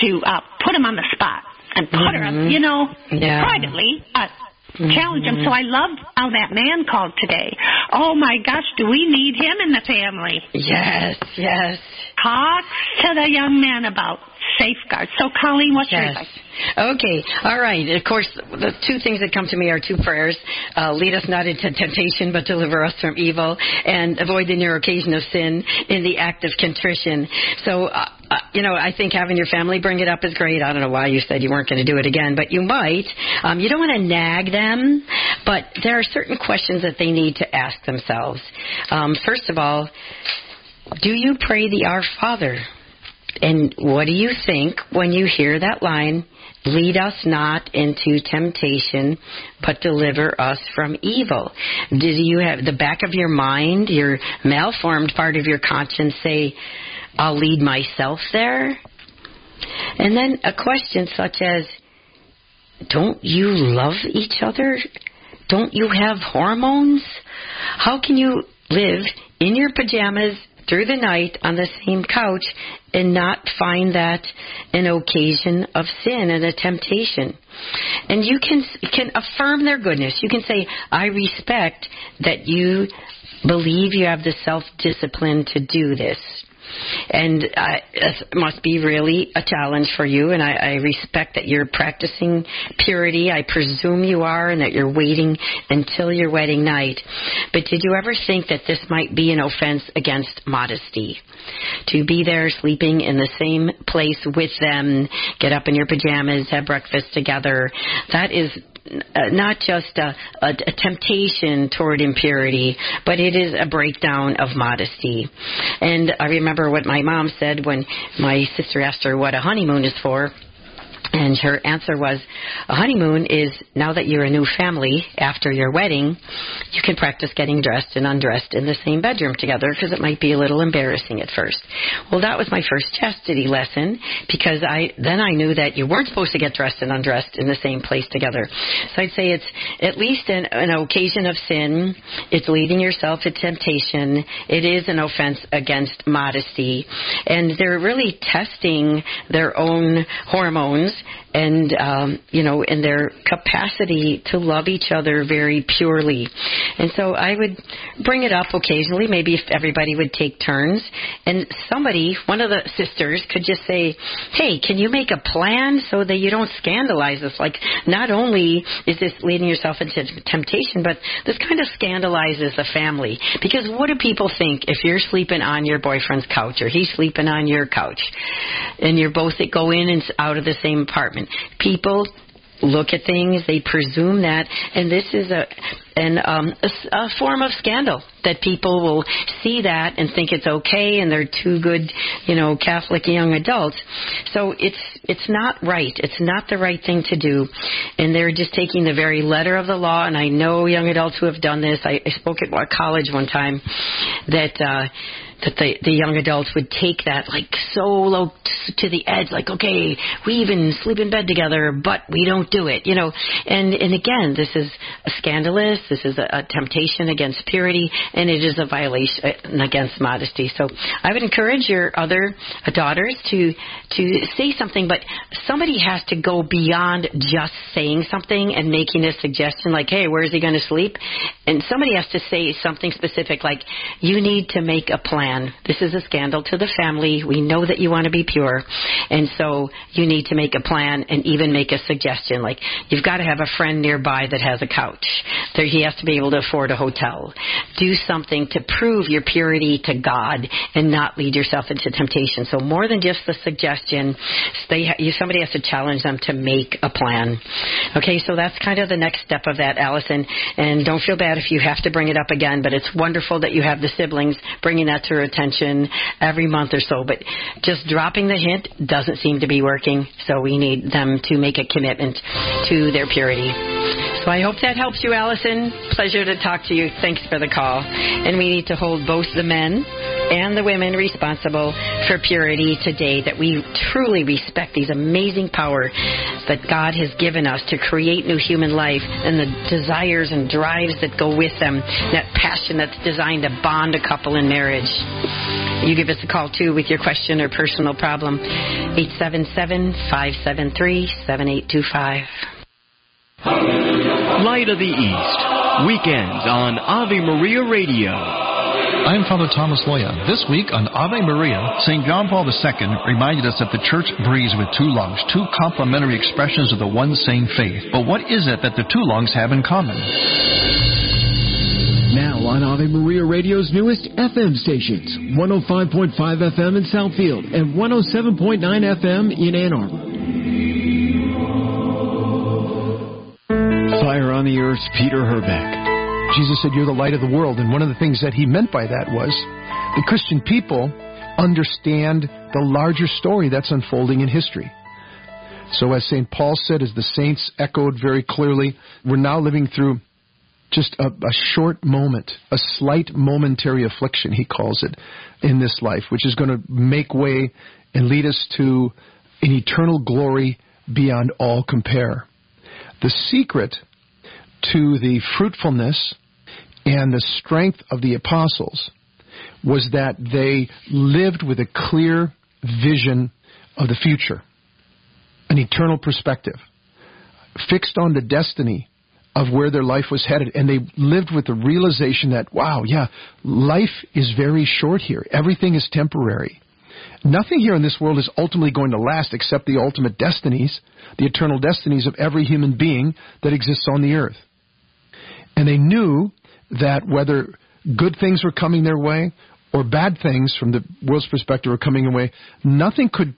to uh, put him on the spot and put mm-hmm. her up, you know, yeah. privately. Uh, Mm-hmm. Challenge him. So I loved how that man called today. Oh, my gosh, do we need him in the family? Yes, yes. Talk to the young man about safeguards. So, Colleen, what's yes. your advice? Okay, all right. Of course, the two things that come to me are two prayers. Uh, lead us not into temptation, but deliver us from evil, and avoid the near occasion of sin in the act of contrition. So, uh, uh, you know, I think having your family bring it up is great. I don't know why you said you weren't going to do it again, but you might. Um, you don't want to nag them, but there are certain questions that they need to ask themselves. Um, first of all, do you pray the Our Father? And what do you think when you hear that line, lead us not into temptation, but deliver us from evil? Do you have the back of your mind, your malformed part of your conscience say, I'll lead myself there? And then a question such as, don't you love each other? Don't you have hormones? How can you live in your pajamas through the night on the same couch and not find that an occasion of sin and a temptation? And you can can affirm their goodness. You can say, I respect that you believe you have the self-discipline to do this. And uh, it must be really a challenge for you, and I, I respect that you're practicing purity. I presume you are, and that you're waiting until your wedding night. But did you ever think that this might be an offense against modesty? To be there sleeping in the same place with them, get up in your pajamas, have breakfast together, that is uh, not just a, a, a temptation toward impurity, but it is a breakdown of modesty. And I remember what my mom said when my sister asked her what a honeymoon is for. And her answer was, a honeymoon is now that you're a new family after your wedding, you can practice getting dressed and undressed in the same bedroom together because it might be a little embarrassing at first. Well, that was my first chastity lesson because I then I knew that you weren't supposed to get dressed and undressed in the same place together. So I'd say it's at least an, an occasion of sin. It's leading yourself to temptation. It is an offense against modesty. And they're really testing their own hormones and, um, you know, in their capacity to love each other very purely. And so I would bring it up occasionally, maybe if everybody would take turns. And somebody, one of the sisters, could just say, hey, can you make a plan so that you don't scandalize us? Like, not only is this leading yourself into temptation, but this kind of scandalizes the family. Because what do people think if you're sleeping on your boyfriend's couch or he's sleeping on your couch and you're both that go in and out of the same apartment? People look at things, they presume that, and this is a and um, a, a form of scandal that people will see that and think it's okay, and they're two good, you know, Catholic young adults. So it's it's not right. It's not the right thing to do, and they're just taking the very letter of the law. And I know young adults who have done this. I, I spoke at a college one time that uh, that the, the young adults would take that like so low to the edge, like, okay, we even sleep in bed together, but we don't do it, you know. And and again, this is scandalous. This is a, a temptation against purity, and it is a violation against modesty. So I would encourage your other daughters to to say something, but somebody has to go beyond just saying something and making a suggestion like, hey, where is he going to sleep? And somebody has to say something specific like, you need to make a plan. This is a scandal to the family. We know that you want to be pure, and so you need to make a plan and even make a suggestion like, you've got to have a friend nearby that has a couch. There he has to be able to afford a hotel. Do something to prove your purity to God and not lead yourself into temptation. So more than just the suggestion, they, you, somebody has to challenge them to make a plan. Okay, so that's kind of the next step of that, Allison. And don't feel bad if you have to bring it up again, but it's wonderful that you have the siblings bringing that to your attention every month or so. But just dropping the hint doesn't seem to be working, so we need them to make a commitment to their purity. So I hope that helps you, Allison. Pleasure to talk to you. Thanks for the call. And we need to hold both the men and the women responsible for purity today, that we truly respect these amazing powers that God has given us to create new human life, and the desires and drives that go with them, that passion that's designed to bond a couple in marriage. You give us a call, too, with your question or personal problem, eight seven seven, five seven three, seven eight two five. Light of the East, weekends on Ave Maria Radio. I'm Father Thomas Loya. This week on Ave Maria, Saint John Paul the Second reminded us that the Church breathes with two lungs, two complementary expressions of the one same faith. But what is it that the two lungs have in common? Now on Ave Maria Radio's newest F M stations, one oh five point five F M in Southfield and one oh seven point nine F M in Ann Arbor. Fire on the Earth's Peter Herbeck. Jesus said, you're the light of the world. And one of the things that he meant by that was the Christian people understand the larger story that's unfolding in history. So as Saint Paul said, as the saints echoed very clearly, we're now living through just a, a short moment, a slight momentary affliction, he calls it, in this life, which is going to make way and lead us to an eternal glory beyond all compare. The secret to the fruitfulness and the strength of the apostles was that they lived with a clear vision of the future, an eternal perspective, fixed on the destiny of where their life was headed. And they lived with the realization that, wow, yeah, life is very short here. Everything is temporary. Nothing here in this world is ultimately going to last except the ultimate destinies, the eternal destinies of every human being that exists on the earth. And they knew that whether good things were coming their way or bad things from the world's perspective were coming away, nothing could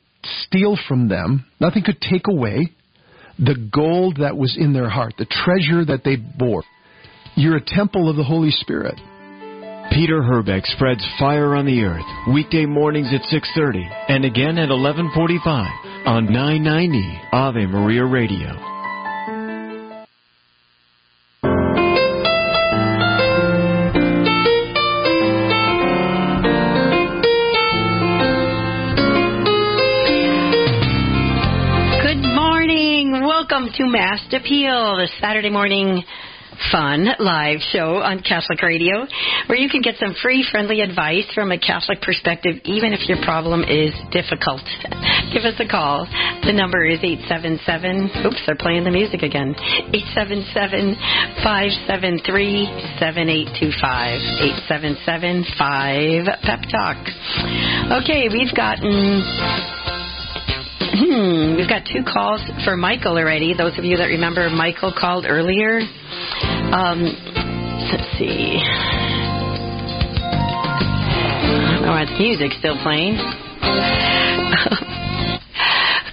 steal from them, nothing could take away the gold that was in their heart, the treasure that they bore. You're a temple of the Holy Spirit. Peter Herbeck spreads fire on the earth, weekday mornings at six thirty and again at eleven forty-five on nine ninety Ave Maria Radio. To Mass Appeal, the Saturday morning fun live show on Catholic Radio, where you can get some free, friendly advice from a Catholic perspective, even if your problem is difficult. Give us a call. The number is eight seven seven. Oops, they're playing the music again. eight seven seven, five seven three, seven eight two five. eight seven seven, five, P E P Talk. Okay, we've gotten... Hmm, we've got two calls for Michael already. Those of you that remember, Michael called earlier. Um, let's see. Oh, the music's still playing.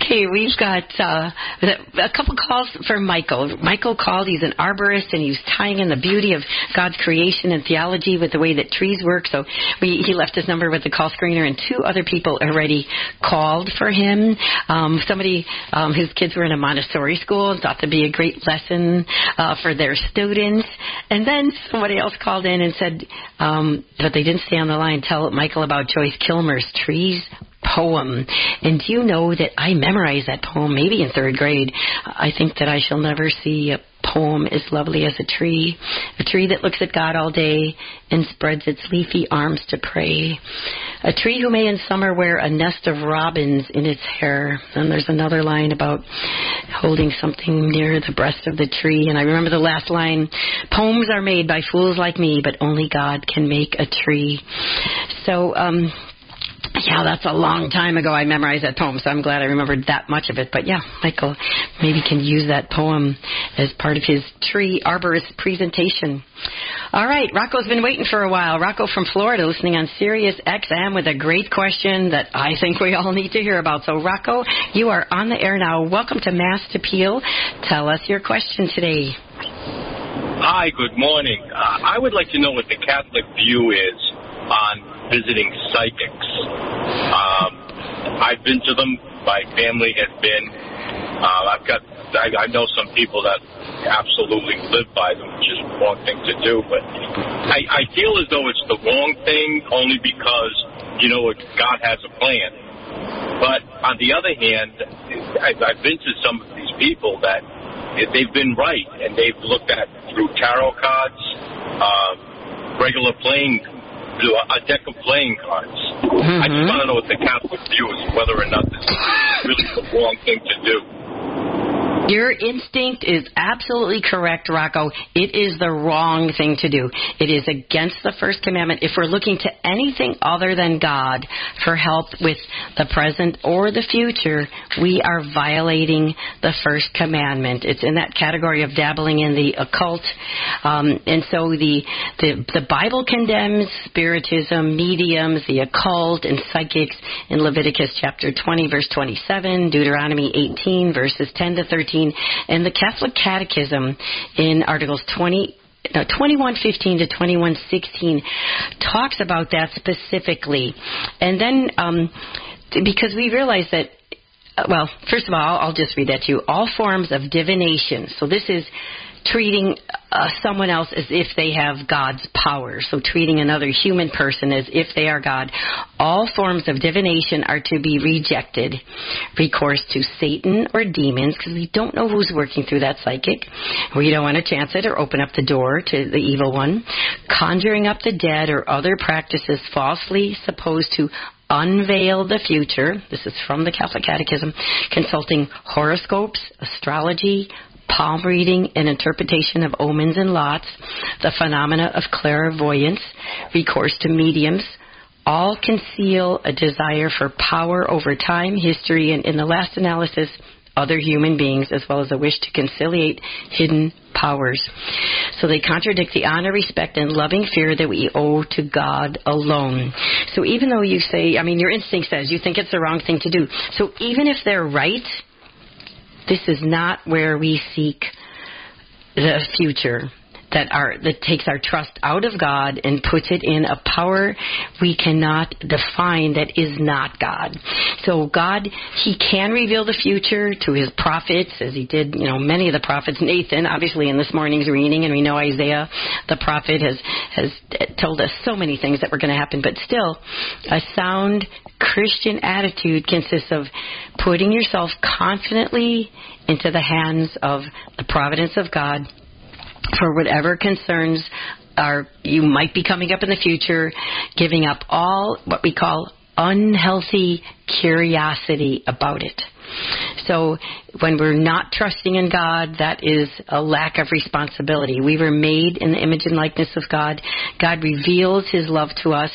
Okay, we've got uh, a couple calls for Michael. Michael called. He's an arborist, and he's tying in the beauty of God's creation and theology with the way that trees work. So we, he left his number with the call screener, and two other people already called for him. Um, somebody um, whose kids were in a Montessori school and thought that'd be a great lesson uh, for their students. And then somebody else called in and said, um, but they didn't stay on the line, tell Michael about Joyce Kilmer's Trees poem. And do you know that I memorized that poem maybe in third grade? I think that I shall never see a poem as lovely as a tree, a tree that looks at God all day and spreads its leafy arms to pray, a tree who may in summer wear a nest of robins in its hair. And there's another line about holding something near the breast of the tree. And I remember the last line, poems are made by fools like me, but only God can make a tree. So, um, yeah, that's a long time ago I memorized that poem, so I'm glad I remembered that much of it. But, yeah, Michael maybe can use that poem as part of his tree arborist presentation. All right, Rocco's been waiting for a while. Rocco from Florida listening on Sirius X M with a great question that I think we all need to hear about. So, Rocco, you are on the air now. Welcome to Mass Appeal. Tell us your question today. Hi, good morning. Uh, I would like to know what the Catholic view is on visiting psychics. Um, I've been to them. My family has been. Uh, I've got. I, I know some people that absolutely live by them, which is the wrong thing to do. But I, I feel as though it's the wrong thing, only because you know God has a plan. But on the other hand, I've, I've been to some of these people that they've been right, and they've looked at through tarot cards, uh, regular playing. A deck of playing cards. Mm-hmm. I just want to know what the Catholic view is, whether or not this is really the wrong thing to do. Your instinct is absolutely correct, Rocco. It is the wrong thing to do. It is against the First Commandment. If we're looking to anything other than God for help with the present or the future, we are violating the First Commandment. It's in that category of dabbling in the occult. Um, and so the, the the Bible condemns spiritism, mediums, the occult, and psychics in Leviticus chapter twenty, verse twenty-seven, Deuteronomy eighteen, verses ten to thirteen, and the Catholic Catechism in articles twenty. Now, twenty-one fifteen to twenty-one sixteen talks about that specifically. And then, um, because we realize that, well, first of all, I'll just read that to you. All forms of divination. So this is treating uh, someone else as if they have God's power. So treating another human person as if they are God. All forms of divination are to be rejected. Recourse to Satan or demons, because we don't know who's working through that psychic. We don't want to chance it or open up the door to the evil one. Conjuring up the dead or other practices falsely supposed to unveil the future. This is from the Catholic Catechism. Consulting horoscopes, astrology, palm reading, and interpretation of omens and lots, the phenomena of clairvoyance, recourse to mediums, all conceal a desire for power over time, history, and in the last analysis, other human beings, as well as a wish to conciliate hidden powers. So they contradict the honor, respect, and loving fear that we owe to God alone. So even though you say, I mean, your instinct says you think it's the wrong thing to do. So even if they're right, This is not where we seek the future that our, that takes our trust out of God and puts it in a power we cannot define that is not God. So God, he can reveal the future to his prophets, as he did, you know, many of the prophets. Nathan, obviously, in this morning's reading, and we know Isaiah, the prophet, has, has told us so many things that were going to happen. But still, a sound Christian attitude consists of putting yourself confidently into the hands of the providence of God for whatever concerns are you might be coming up in the future, giving up all what we call unhealthy curiosity about it. So when we're not trusting in God, that is a lack of responsibility. We were made in the image and likeness of God. God reveals his love to us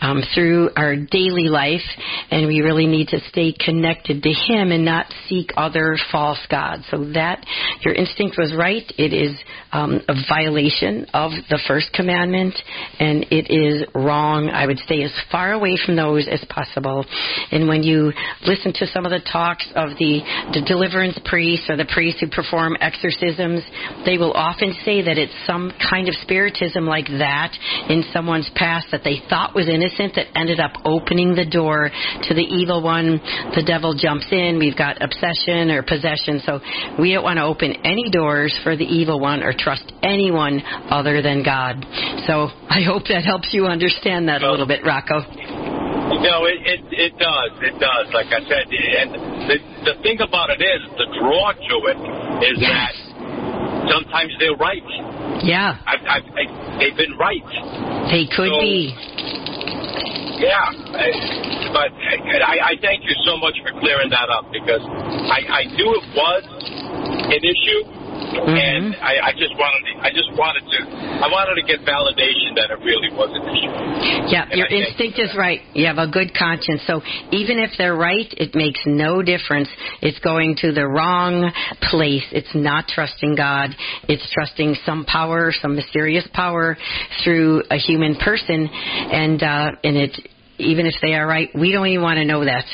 um, through our daily life, and we really need to stay connected to him and not seek other false gods. So that, your instinct was right. It is um, a violation of the first commandment, and it is wrong. I would stay as far away from those as possible. And when you listen to some of the talk of the, the deliverance priests or the priests who perform exorcisms, they will often say that it's some kind of spiritism like that in someone's past that they thought was innocent that ended up opening the door to the evil one. The devil jumps in. We've got obsession or possession. So we don't want to open any doors for the evil one or trust anyone other than God. So I hope that helps you understand that a little bit, Rocco. No, it, it it does. It does, like I said. And the, the thing about it is, the draw to it is yes. that sometimes they're right. Yeah. I've, I've, I, they've been right. They could so, be. Yeah. I, but I, I thank you so much for clearing that up, because I, I knew it was an issue, mm-hmm. and I, I just wanted to, I just wanted to I wanted to get validation that it really was an issue. Yeah, and your I instinct is right. You have a good conscience. So even if they're right, it makes no difference. It's going to the wrong place. It's not trusting God. It's trusting some power, some mysterious power through a human person, and uh, and it even if they are right, we don't even want to know that.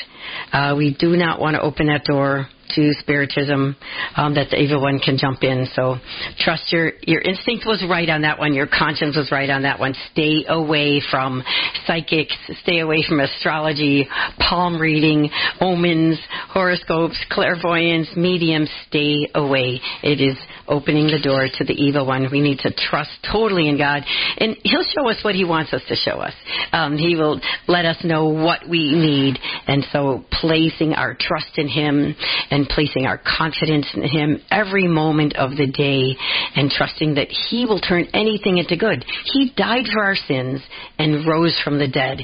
Uh, we do not want to open that door to spiritism, um, that the evil one can jump in. So trust your, your instinct was right on that one. Your conscience was right on that one. Stay away from psychics. Stay away from astrology, palm reading, omens, horoscopes, clairvoyance, mediums. Stay away. It is opening the door to the evil one. We need to trust totally in God, and he'll show us what he wants us to show us. Um, he will let us know what we need, and so placing our trust in him and placing our confidence in him every moment of the day, and trusting that he will turn anything into good. He died for our sins and rose from the dead.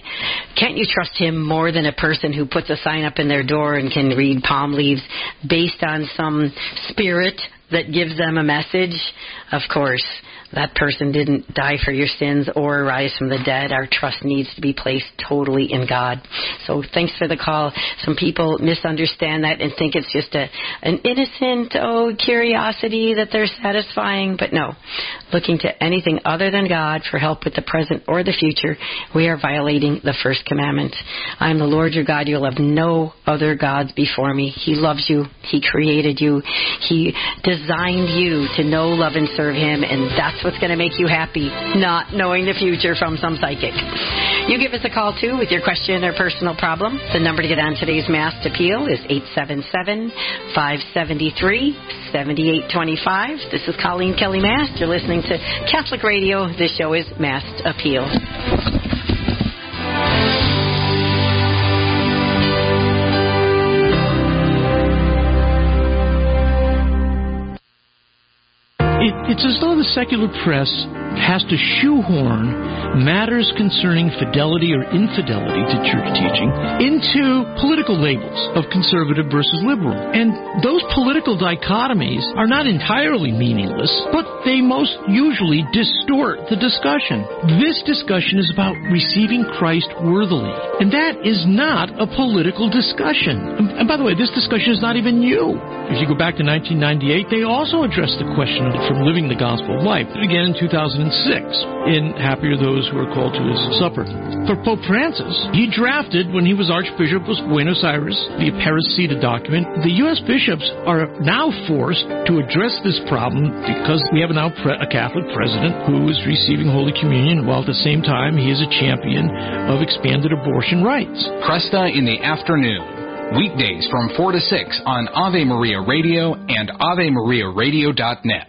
Can't you trust him more than a person who puts a sign up in their door and can read palm leaves based on some spirit that gives them a message? Of course, that person didn't die for your sins or rise from the dead. Our trust needs to be placed totally in God. So thanks for the call. Some people misunderstand that and think it's just a, an innocent, oh, curiosity that they're satisfying. But no, looking to anything other than God for help with the present or the future, we are violating the first commandment. I am the Lord your God. You'll have no other gods before me. He loves you. He created you. He designed you to know, love, and serve him, and that's what's going to make you happy, not knowing the future from some psychic. You give us a call, too, with your question or personal problem. The number to get on today's Mass Appeal is eight seven seven, five seven three, seven eight two five. This is Colleen Kelly Mast. You're listening to Catholic Radio. This show is Mass Appeal. It's as though the secular press has to shoehorn matters concerning fidelity or infidelity to church teaching into political labels of conservative versus liberal. And those political dichotomies are not entirely meaningless, but they most usually distort the discussion. This discussion is about receiving Christ worthily, and that is not a political discussion. And by the way, this discussion is not even new. If you go back to nineteen ninety-eight, they also addressed the question from living the gospel of life. Again, in two thousand two thousand six in Happier Those Who Are Called to His Supper. For Pope Francis, he drafted, when he was Archbishop of Buenos Aires, the Aparecida document. The U S bishops are now forced to address this problem because we have now pre- a Catholic president who is receiving Holy Communion, while at the same time he is a champion of expanded abortion rights. Cresta in the Afternoon. Weekdays from four to six on Ave Maria Radio and Ave Maria Radio dot net.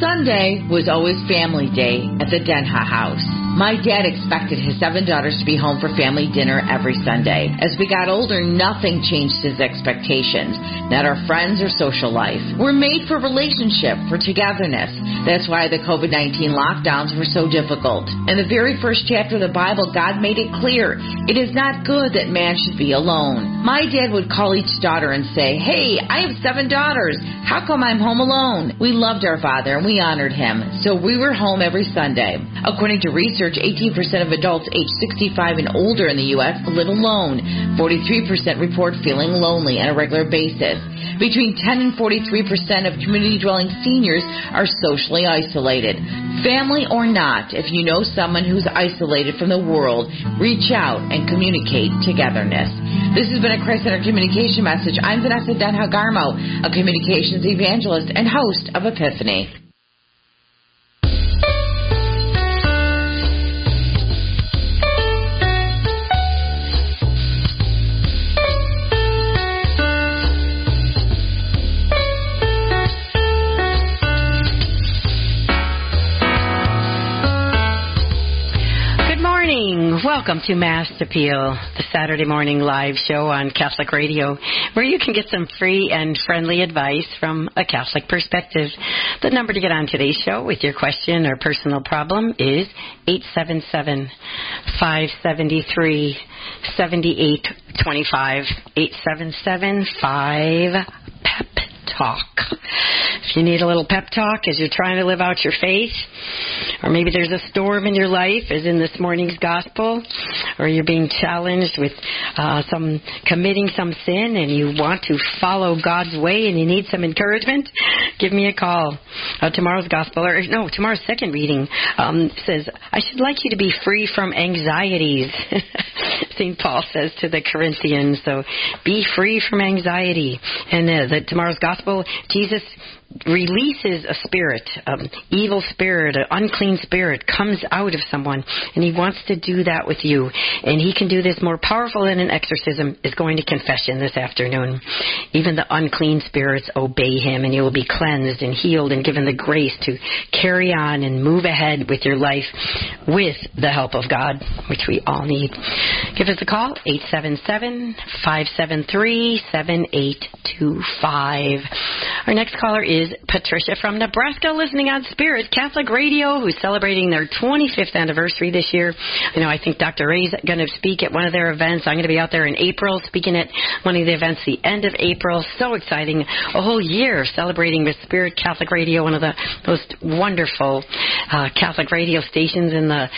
Sunday was always family day at the Denha house. My dad expected his seven daughters to be home for family dinner every Sunday. As we got older, nothing changed his expectations. Not our friends or social life. We're made for relationship, for togetherness. That's why the covid nineteen lockdowns were so difficult. In the very first chapter of the Bible, God made it clear, it is not good that man should be alone. My dad would call each daughter and say, "Hey, I have seven daughters. How come I'm home alone?" We loved our father and we honored him, so we were home every Sunday. According to research, eighteen percent of adults aged sixty-five and older in the U S live alone. forty-three percent report feeling lonely on a regular basis. Between ten and forty-three percent of community-dwelling seniors are socially isolated. Family or not, if you know someone who's isolated from the world, reach out and communicate togetherness. This has been a Christ Center communication message. I'm Vanessa Denha Garmo, a communications evangelist and host of Epiphany. Welcome to Mass Appeal, the Saturday morning live show on Catholic Radio, where you can get some free and friendly advice from a Catholic perspective. The number to get on today's show with your question or personal problem is eight seven seven, five seven three, seven eight two five, eight seven seven, five, P E P, talk. If you need a little pep talk as you're trying to live out your faith, or maybe there's a storm in your life, as in this morning's gospel, or you're being challenged with uh, some committing some sin and you want to follow God's way and you need some encouragement, give me a call. Uh, tomorrow's gospel, or no, tomorrow's second reading um, says, "I should like you to be free from anxieties." Saint Paul says to the Corinthians, so be free from anxiety. And uh, the, tomorrow's gospel, Jesus releases a spirit, an evil spirit, an unclean spirit comes out of someone, and he wants to do that with you. And he can do this more powerful than an exorcism, is going to confession this afternoon. Even the unclean spirits obey him, and you will be cleansed and healed and given the grace to carry on and move ahead with your life with the help of God, which we all need. Give us a call, eight seven seven, five seven three, seven eight two five. Our next caller is Is Patricia from Nebraska, listening on Spirit Catholic Radio, who's celebrating their twenty-fifth anniversary this year. You know, I think Doctor Ray's going to speak at one of their events. I'm going to be out there in April speaking at one of the events the end of April. So exciting. A whole year celebrating with Spirit Catholic Radio, one of the most wonderful uh, Catholic radio stations in the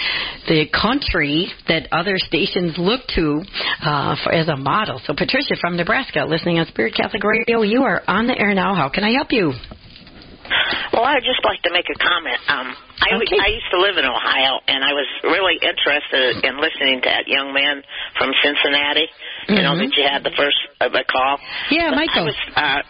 the country that other stations look to uh, for, as a model. So Patricia from Nebraska, listening on Spirit Catholic Radio, you are on the air now. How can I help you? Well, I'd just like to make a comment. Um, I, okay. I used to live in Ohio, and I was really interested in listening to that young man from Cincinnati. Mm-hmm. You know, that you had the first uh, the call. Yeah, but Michael. I was, uh,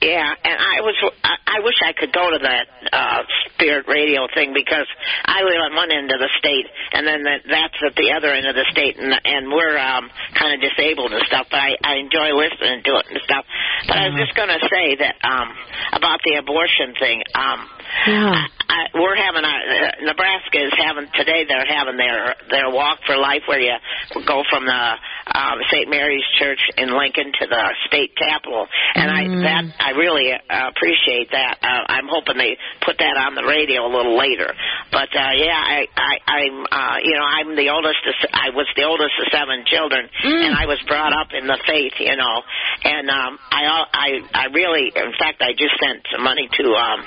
yeah, and I was. I, I wish I could go to that uh, Spirit Radio thing, because I live on one end of the state, and then the, that's at the other end of the state, and, and we're um, kind of disabled and stuff. But I, I enjoy listening to it and stuff. But I was just going to say that um, about the abortion thing. Um, yeah. I, we're having our, uh, Nebraska is having today. They're having their their walk for life, where you go from the um, Saint Mary's Church in Lincoln to the state capitol, and mm. I that I really uh, appreciate that. Uh, I'm hoping they put that on the radio a little later. But uh, yeah, I, I I'm uh, you know I'm the oldest. Of, I was the oldest of seven children, mm. and I was brought up in the faith, you know, and um, I. I I really, in fact, I just sent money to um,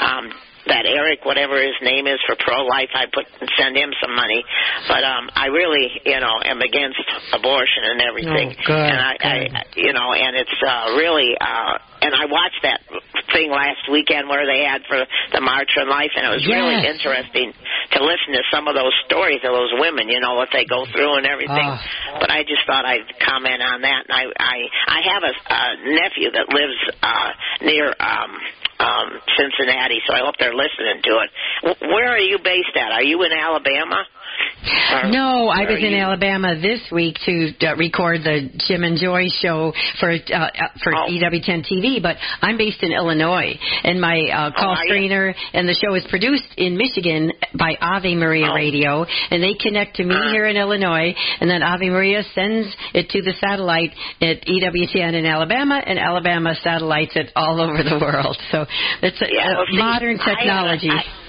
um, that Eric, whatever his name is, for pro-life, I put send him some money. But um, I really, you know, am against abortion and everything. Oh, God, and I, God. I, you know, and it's uh, really, uh, and I watched that thing last weekend where they had for the March on Life, and it was yes. really interesting to listen to some of those stories of those women, you know, what they go through and everything. Oh. But I just thought I'd comment on that. And I, I, I have a, a nephew that lives uh, near um, um, Cincinnati, so I hope they're listening to it. W- where are you based at? Are you in Alabama? Or no, I was in you? Alabama this week to uh, record the Jim and Joy show for uh, for oh. E W T N T V, but I'm based in Illinois, and my uh, call oh, screener and the show is produced in Michigan by Ave Maria oh. Radio, and they connect to me uh. here in Illinois, and then Ave Maria sends it to the satellite at E W T N in Alabama, and Alabama satellites it all over the world. So it's a, yeah, well, a see, modern technology. I, I,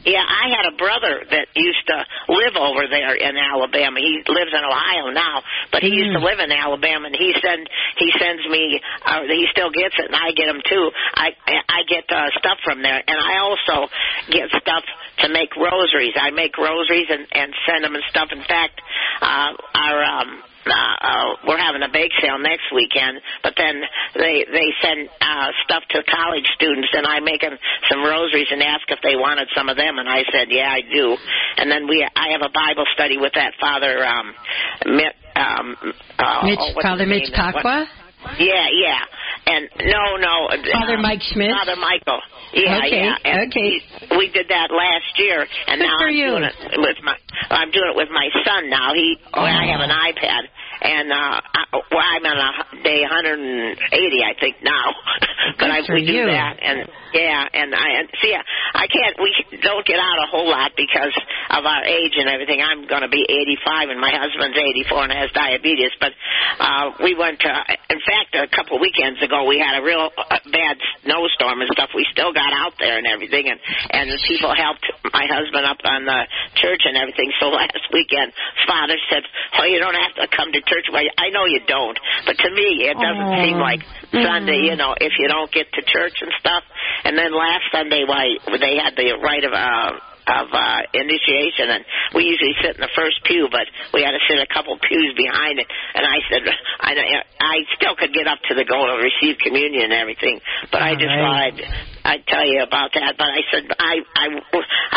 Yeah, I had a brother that used to live over there in Alabama. He lives in Ohio now, but he mm. used to live in Alabama, and he send he sends me, uh, he still gets it, and I get them too. I I get uh, stuff from there, and I also get stuff to make rosaries. I make rosaries and, and send them and stuff. In fact, uh, our um, Uh, uh, we're having a bake sale next weekend, but then they they send uh, stuff to college students, and I make them some rosaries and ask if they wanted some of them, and I said, yeah, I do. And then we I have a Bible study with that Father um, Mitt, um, uh, Mitch, oh, Father Mitch Pacwa? Yeah, yeah. And no, no. Father uh, Mike Schmidt? Father Michael. Yeah, okay, yeah. And okay. He, we did that last year, and Good now I'm you. doing it with my. I'm doing it with my son now. He, oh. I have an iPad, and uh, I, well, I'm on a day one hundred eighty, I think now. but I, we you. do that, and yeah, and I and see. I can't. We don't get out a whole lot because of our age and everything. I'm going to be eighty-five, and my husband's eighty-four and has diabetes. But uh, we went to. In fact, a couple weekends ago, we had a real bad snowstorm and stuff. We still got out there and everything, and, and the people helped my husband up on the church and everything. So last weekend, Father said, oh, you don't have to come to church. Well, I know you don't, but to me, it doesn't Aww. seem like Sunday, you know, if you don't get to church and stuff. And then last Sunday, why they had the rite of... Uh, of uh, initiation, and we usually sit in the first pew, but we had to sit a couple pews behind it, and I said, I, I still could get up to the goal to receive communion and everything, but All I just right. thought I'd, I'd tell you about that, but I said, I, I,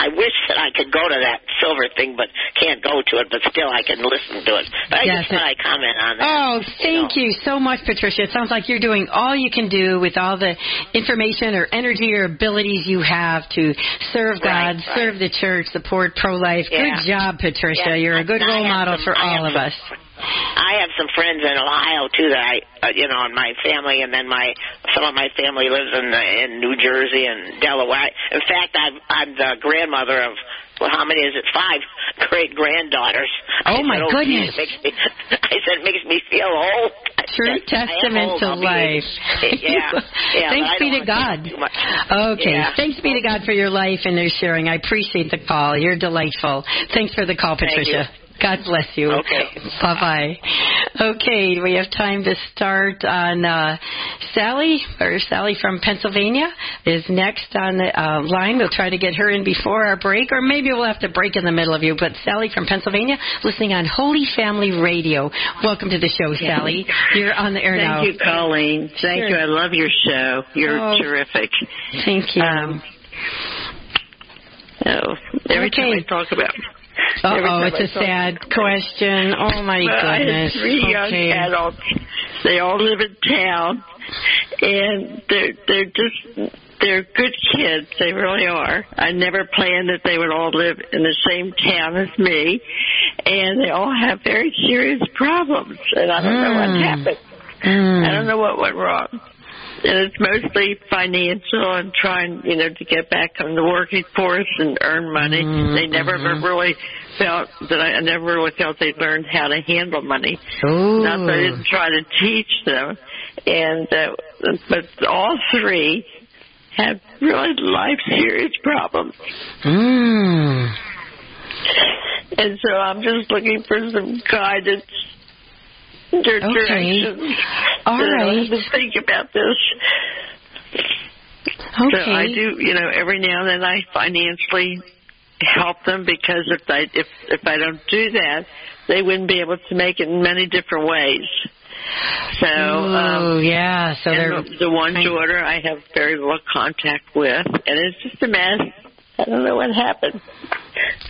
I wish that I could go to that silver thing, but can't go to it, but still I can listen to it, but I yes, just thought I'd comment on that. Oh, thank you, know. you so much, Patricia. It sounds like you're doing all you can do with all the information or energy or abilities you have to serve right, God, right. serve the church, support pro-life. Yeah. Good job, Patricia. Yeah. You're a good role model some, for I all of some, us. I have some friends in Ohio, too, that I, uh, you know, in my family, and then my some of my family lives in the, in New Jersey and Delaware. In fact, I'm, I'm the grandmother of, well, how many is it? Five great-granddaughters. Oh, I my said, oh, goodness. Geez, it makes me, I said it makes me feel old. True testament to life. Yeah. yeah Thanks be to God. Okay. Yeah. Thanks be to God for your life and your sharing. I appreciate the call. You're delightful. Thanks for the call, Patricia. God bless you. Okay. Bye-bye. Okay. We have time to start on uh, Sally, or Sally from Pennsylvania is next on the uh, line. We'll try to get her in before our break, or maybe we'll have to break in the middle of you. But Sally from Pennsylvania, listening on Holy Family Radio. Welcome to the show, Sally. You're on the air Thank now. Thank you, Colleen. Thank sure. you. I love your show. You're oh, terrific. Thank you. Um, oh, every okay. time we talk about Uh-oh, it's I a sad them. question. Oh, my well, goodness. I have three young okay. adults. They all live in town, and they're, they're just, they're good kids. They really are. I never planned that they would all live in the same town as me, and they all have very serious problems, and I don't mm. know what happened. Mm. I don't know what went wrong. And it's mostly financial and trying, you know, to get back on the working force and earn money. Mm-hmm. They never really felt that I, I never really felt they learned how to handle money. Ooh. Not that I didn't try to teach them. And uh, but all three have really life serious problems. Mm. And so I'm just looking for some guidance. Their okay. directions. All right. I have to think about this. Okay. So I do, you know, every now and then I financially help them, because if I if if I don't do that, they wouldn't be able to make it in many different ways. So, Ooh, um, yeah. So and the, the one daughter I have very little contact with, and it's just a mess. I don't know what happened.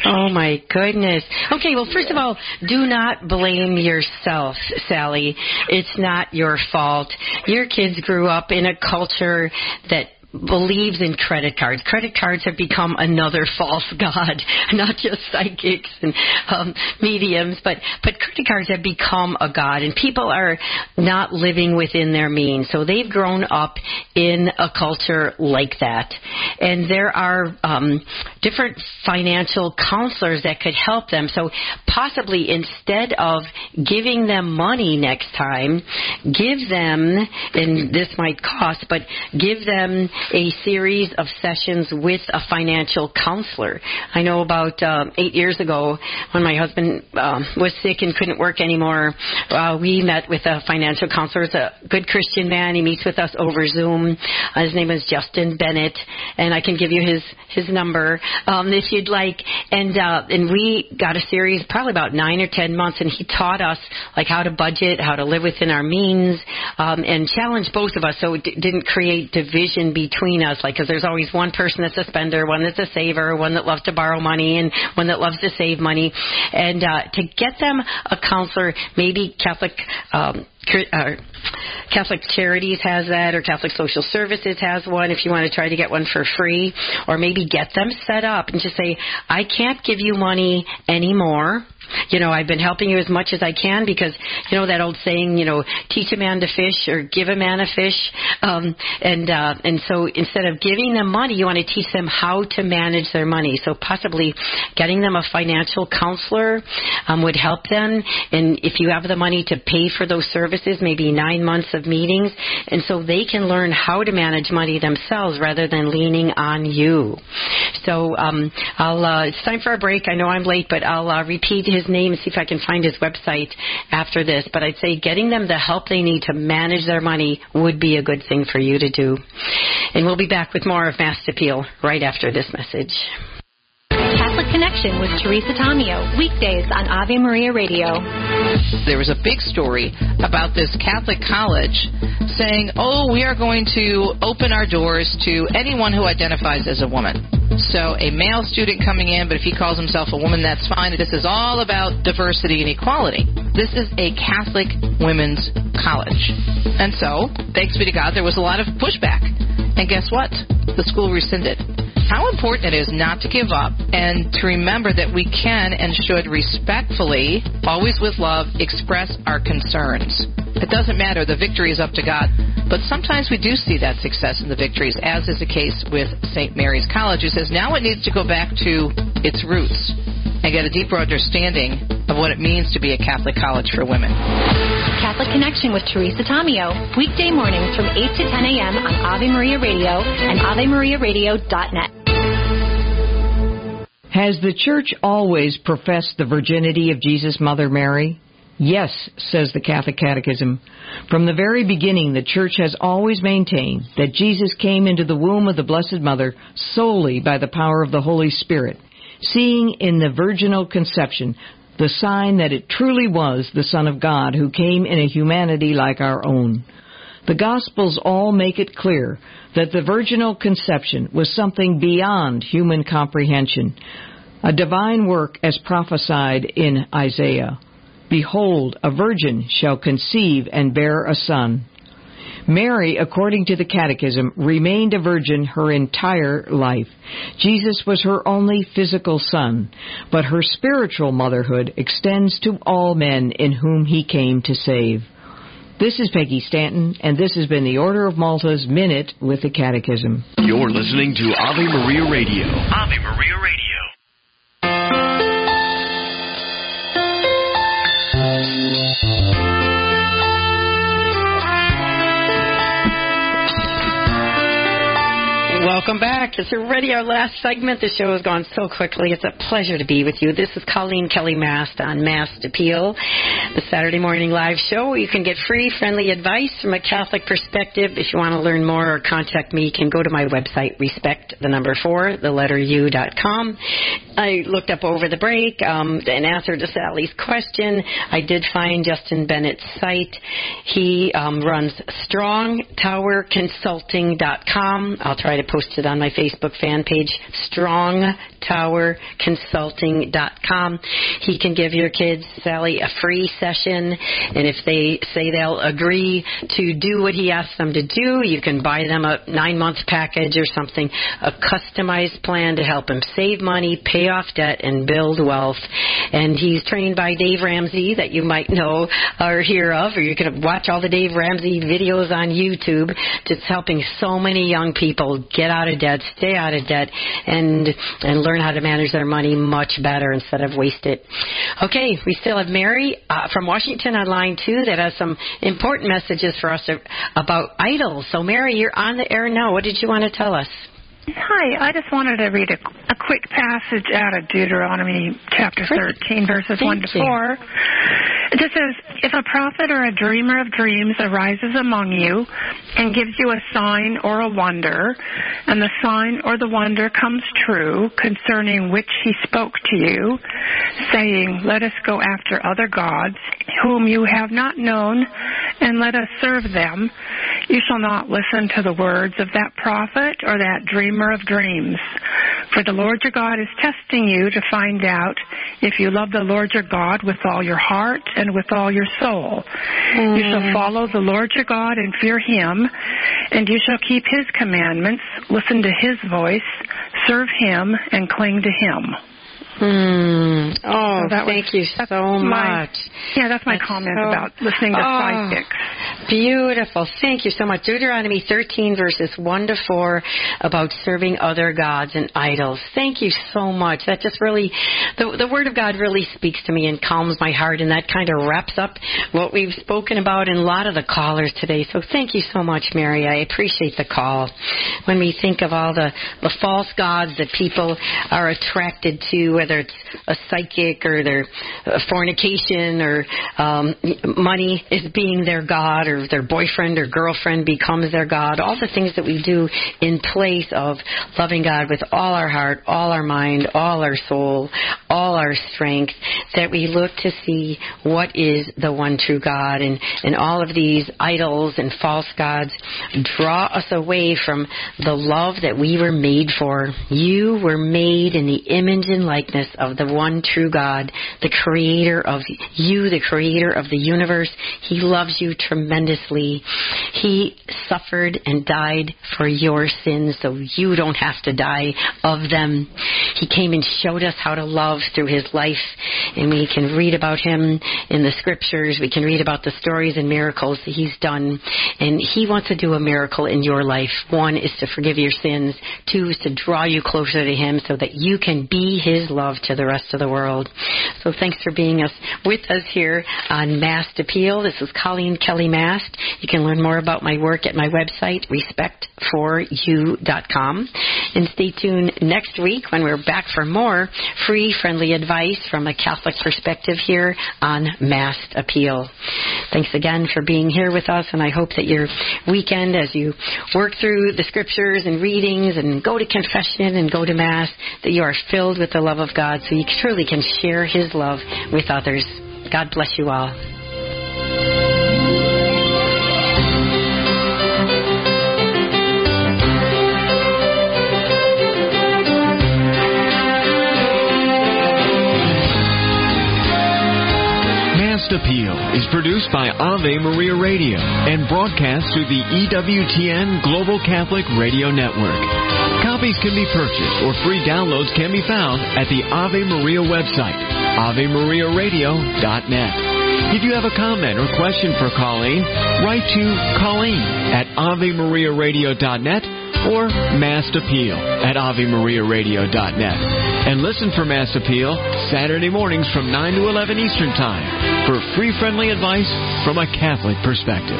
Oh, my goodness. Okay, well, first yeah. of all, do not blame yourself, Sally. It's not your fault. Your kids grew up in a culture that believes in credit cards. Credit cards have become another false god, not just psychics and um, mediums, but, but credit cards have become a god, and people are not living within their means. So they've grown up in a culture like that. And there are um, different financial counselors that could help them. So possibly instead of giving them money next time, give them, and this might cost, but give them a series of sessions with a financial counselor. I know about um, eight years ago when my husband um, was sick and couldn't work anymore, uh, we met with a financial counselor. It's a good Christian man. He meets with us over Zoom. Uh, his name is Justin Bennett, and I can give you his, his number um, if you'd like. And uh, and we got a series probably about nine or ten months, and he taught us like how to budget, how to live within our means, um, and challenged both of us so it d- didn't create division between between us, like, because there's always one person that's a spender, one that's a saver, one that loves to borrow money, and one that loves to save money. And uh, to get them a counselor, maybe Catholic um, uh, Catholic Charities has that, or Catholic Social Services has one, if you want to try to get one for free, or maybe get them set up and just say, I can't give you money anymore. You know, I've been helping you as much as I can because, you know, that old saying, you know, teach a man to fish or give a man a fish. Um, and uh, and so instead of giving them money, you want to teach them how to manage their money. So possibly getting them a financial counselor um, would help them. And if you have the money to pay for those services, maybe nine months of meetings. And so they can learn how to manage money themselves rather than leaning on you. So um, I'll uh, it's time for a break. I know I'm late, but I'll uh, repeat his name and see if I can find his website after this. But I'd say getting them the help they need to manage their money would be a good thing for you to do. And we'll be back with more of Mass Appeal right after this message. Catholic Connection with Teresa Tomeo, weekdays on Ave Maria Radio. There was a big story about this Catholic college saying, oh, we are going to open our doors to anyone who identifies as a woman. So a male student coming in, but if he calls himself a woman, that's fine. This is all about diversity and equality. This is a Catholic women's college. And so, thanks be to God, there was a lot of pushback. And guess what? The school rescinded. How important it is not to give up and to remember that we can and should respectfully, always with love, express our concerns. It doesn't matter. The victory is up to God. But sometimes we do see that success in the victories, as is the case with Saint Mary's College, who says now it needs to go back to its roots and get a deeper understanding of what it means to be a Catholic college for women. Catholic Connection with Teresa Tomeo, weekday mornings from eight to ten a.m. on Ave Maria Radio and ave maria radio dot net. Has the Church always professed the virginity of Jesus' Mother Mary? Yes, says the Catholic Catechism. From the very beginning, the Church has always maintained that Jesus came into the womb of the Blessed Mother solely by the power of the Holy Spirit, seeing in the virginal conception the sign that it truly was the Son of God who came in a humanity like our own. The Gospels all make it clear that the virginal conception was something beyond human comprehension, a divine work as prophesied in Isaiah. Behold, a virgin shall conceive and bear a son. Mary, according to the Catechism, remained a virgin her entire life. Jesus was her only physical son, but her spiritual motherhood extends to all men in whom he came to save. This is Peggy Stanton, and this has been the Order of Malta's Minute with the Catechism. You're listening to Ave Maria Radio. Ave Maria Radio. Welcome back. It's already our last segment. The show has gone so quickly. It's a pleasure to be with you. This is Colleen Kelly Mast on Mast Appeal, the Saturday morning live show where you can get free, friendly advice from a Catholic perspective. If you want to learn more or contact me, you can go to my website, respect the number four, the letter U dot com. I looked up over the break um, and answered to Sally's question. I did find Justin Bennett's site. He um, runs strong tower consulting dot com. I'll try to post it on my Facebook fan page, strong tower consulting dot com. He can give your kids, Sally, a free session, and if they say they'll agree to do what he asks them to do, you can buy them a nine-month package or something, a customized plan to help them save money, pay off debt, and build wealth. And he's trained by Dave Ramsey, that you might know or hear of, or you can watch all the Dave Ramsey videos on YouTube. Just helping so many young people get out of debt, stay out of debt, and and learn how to manage their money much better instead of waste it. Okay, we still have Mary uh, from Washington on line two that has some important messages for us about idols. So, Mary, you're on the air now. What did you want to tell us? Hi, I just wanted to read a, a quick passage out of Deuteronomy chapter thirteen, verses Thank one to you. four. It just says, if a prophet or a dreamer of dreams arises among you and gives you a sign or a wonder, and the sign or the wonder comes true concerning which he spoke to you, saying, let us go after other gods whom you have not known, and let us serve them, you shall not listen to the words of that prophet or that dreamer of dreams. For the Lord your God is testing you to find out if you love the Lord your God with all your heart and with all your soul. Mm. You shall follow the Lord your God and fear him, and you shall keep his commandments, listen to his voice, serve him, and cling to him. Mm. Oh, so that thank was, you so my, much. Yeah, that's my that's comment so, about listening to oh, psychics. Beautiful. Thank you so much. Deuteronomy thirteen, verses one to four, about serving other gods and idols. Thank you so much. That just really, the, the Word of God really speaks to me and calms my heart, and that kind of wraps up what we've spoken about in a lot of the callers today. So thank you so much, Mary. I appreciate the call. When we think of all the, the false gods that people are attracted to, whether it's a psychic or their fornication or um, money is being their God, or their boyfriend or girlfriend becomes their God, all the things that we do in place of loving God with all our heart, all our mind, all our soul, all our strength, that we look to see what is the one true God. And, and all of these idols and false gods draw us away from the love that we were made for. You were made in the image and likeness of the one true God, the creator of you, the creator of the universe. He loves you tremendously. He suffered and died for your sins so you don't have to die of them. He came and showed us how to love through his life, and we can read about him in the scriptures. We can read about the stories and miracles that he's done, and he wants to do a miracle in your life. One is to forgive your sins. Two is to draw you closer to him so that you can be his love to the rest of the world. So thanks for being us with us here on Mast Appeal. This is Colleen Kelly Mast. You can learn more about my work at my website, respect for you dot com. And stay tuned next week when we're back for more free, friendly advice from a Catholic perspective here on Mast Appeal. Thanks again for being here with us, and I hope that your weekend, as you work through the scriptures and readings and go to confession and go to Mass, that you are filled with the love of God, so you truly can share his love with others. God bless you all. Mast Appeal is produced by Ave Maria Radio and broadcast through the E W T N Global Catholic Radio Network. Copies can be purchased or free downloads can be found at the Ave Maria website, ave maria radio dot net. If you have a comment or question for Colleen, write to Colleen at ave maria radio dot net or Mast Appeal at ave maria radio dot net. And listen for Mast Appeal Saturday mornings from nine to eleven Eastern Time for free friendly advice from a Catholic perspective.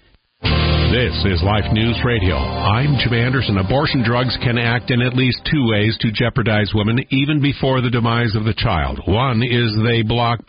This is Life News Radio. I'm Jim Anderson. Abortion drugs can act in at least two ways to jeopardize women even before the demise of the child. One is they block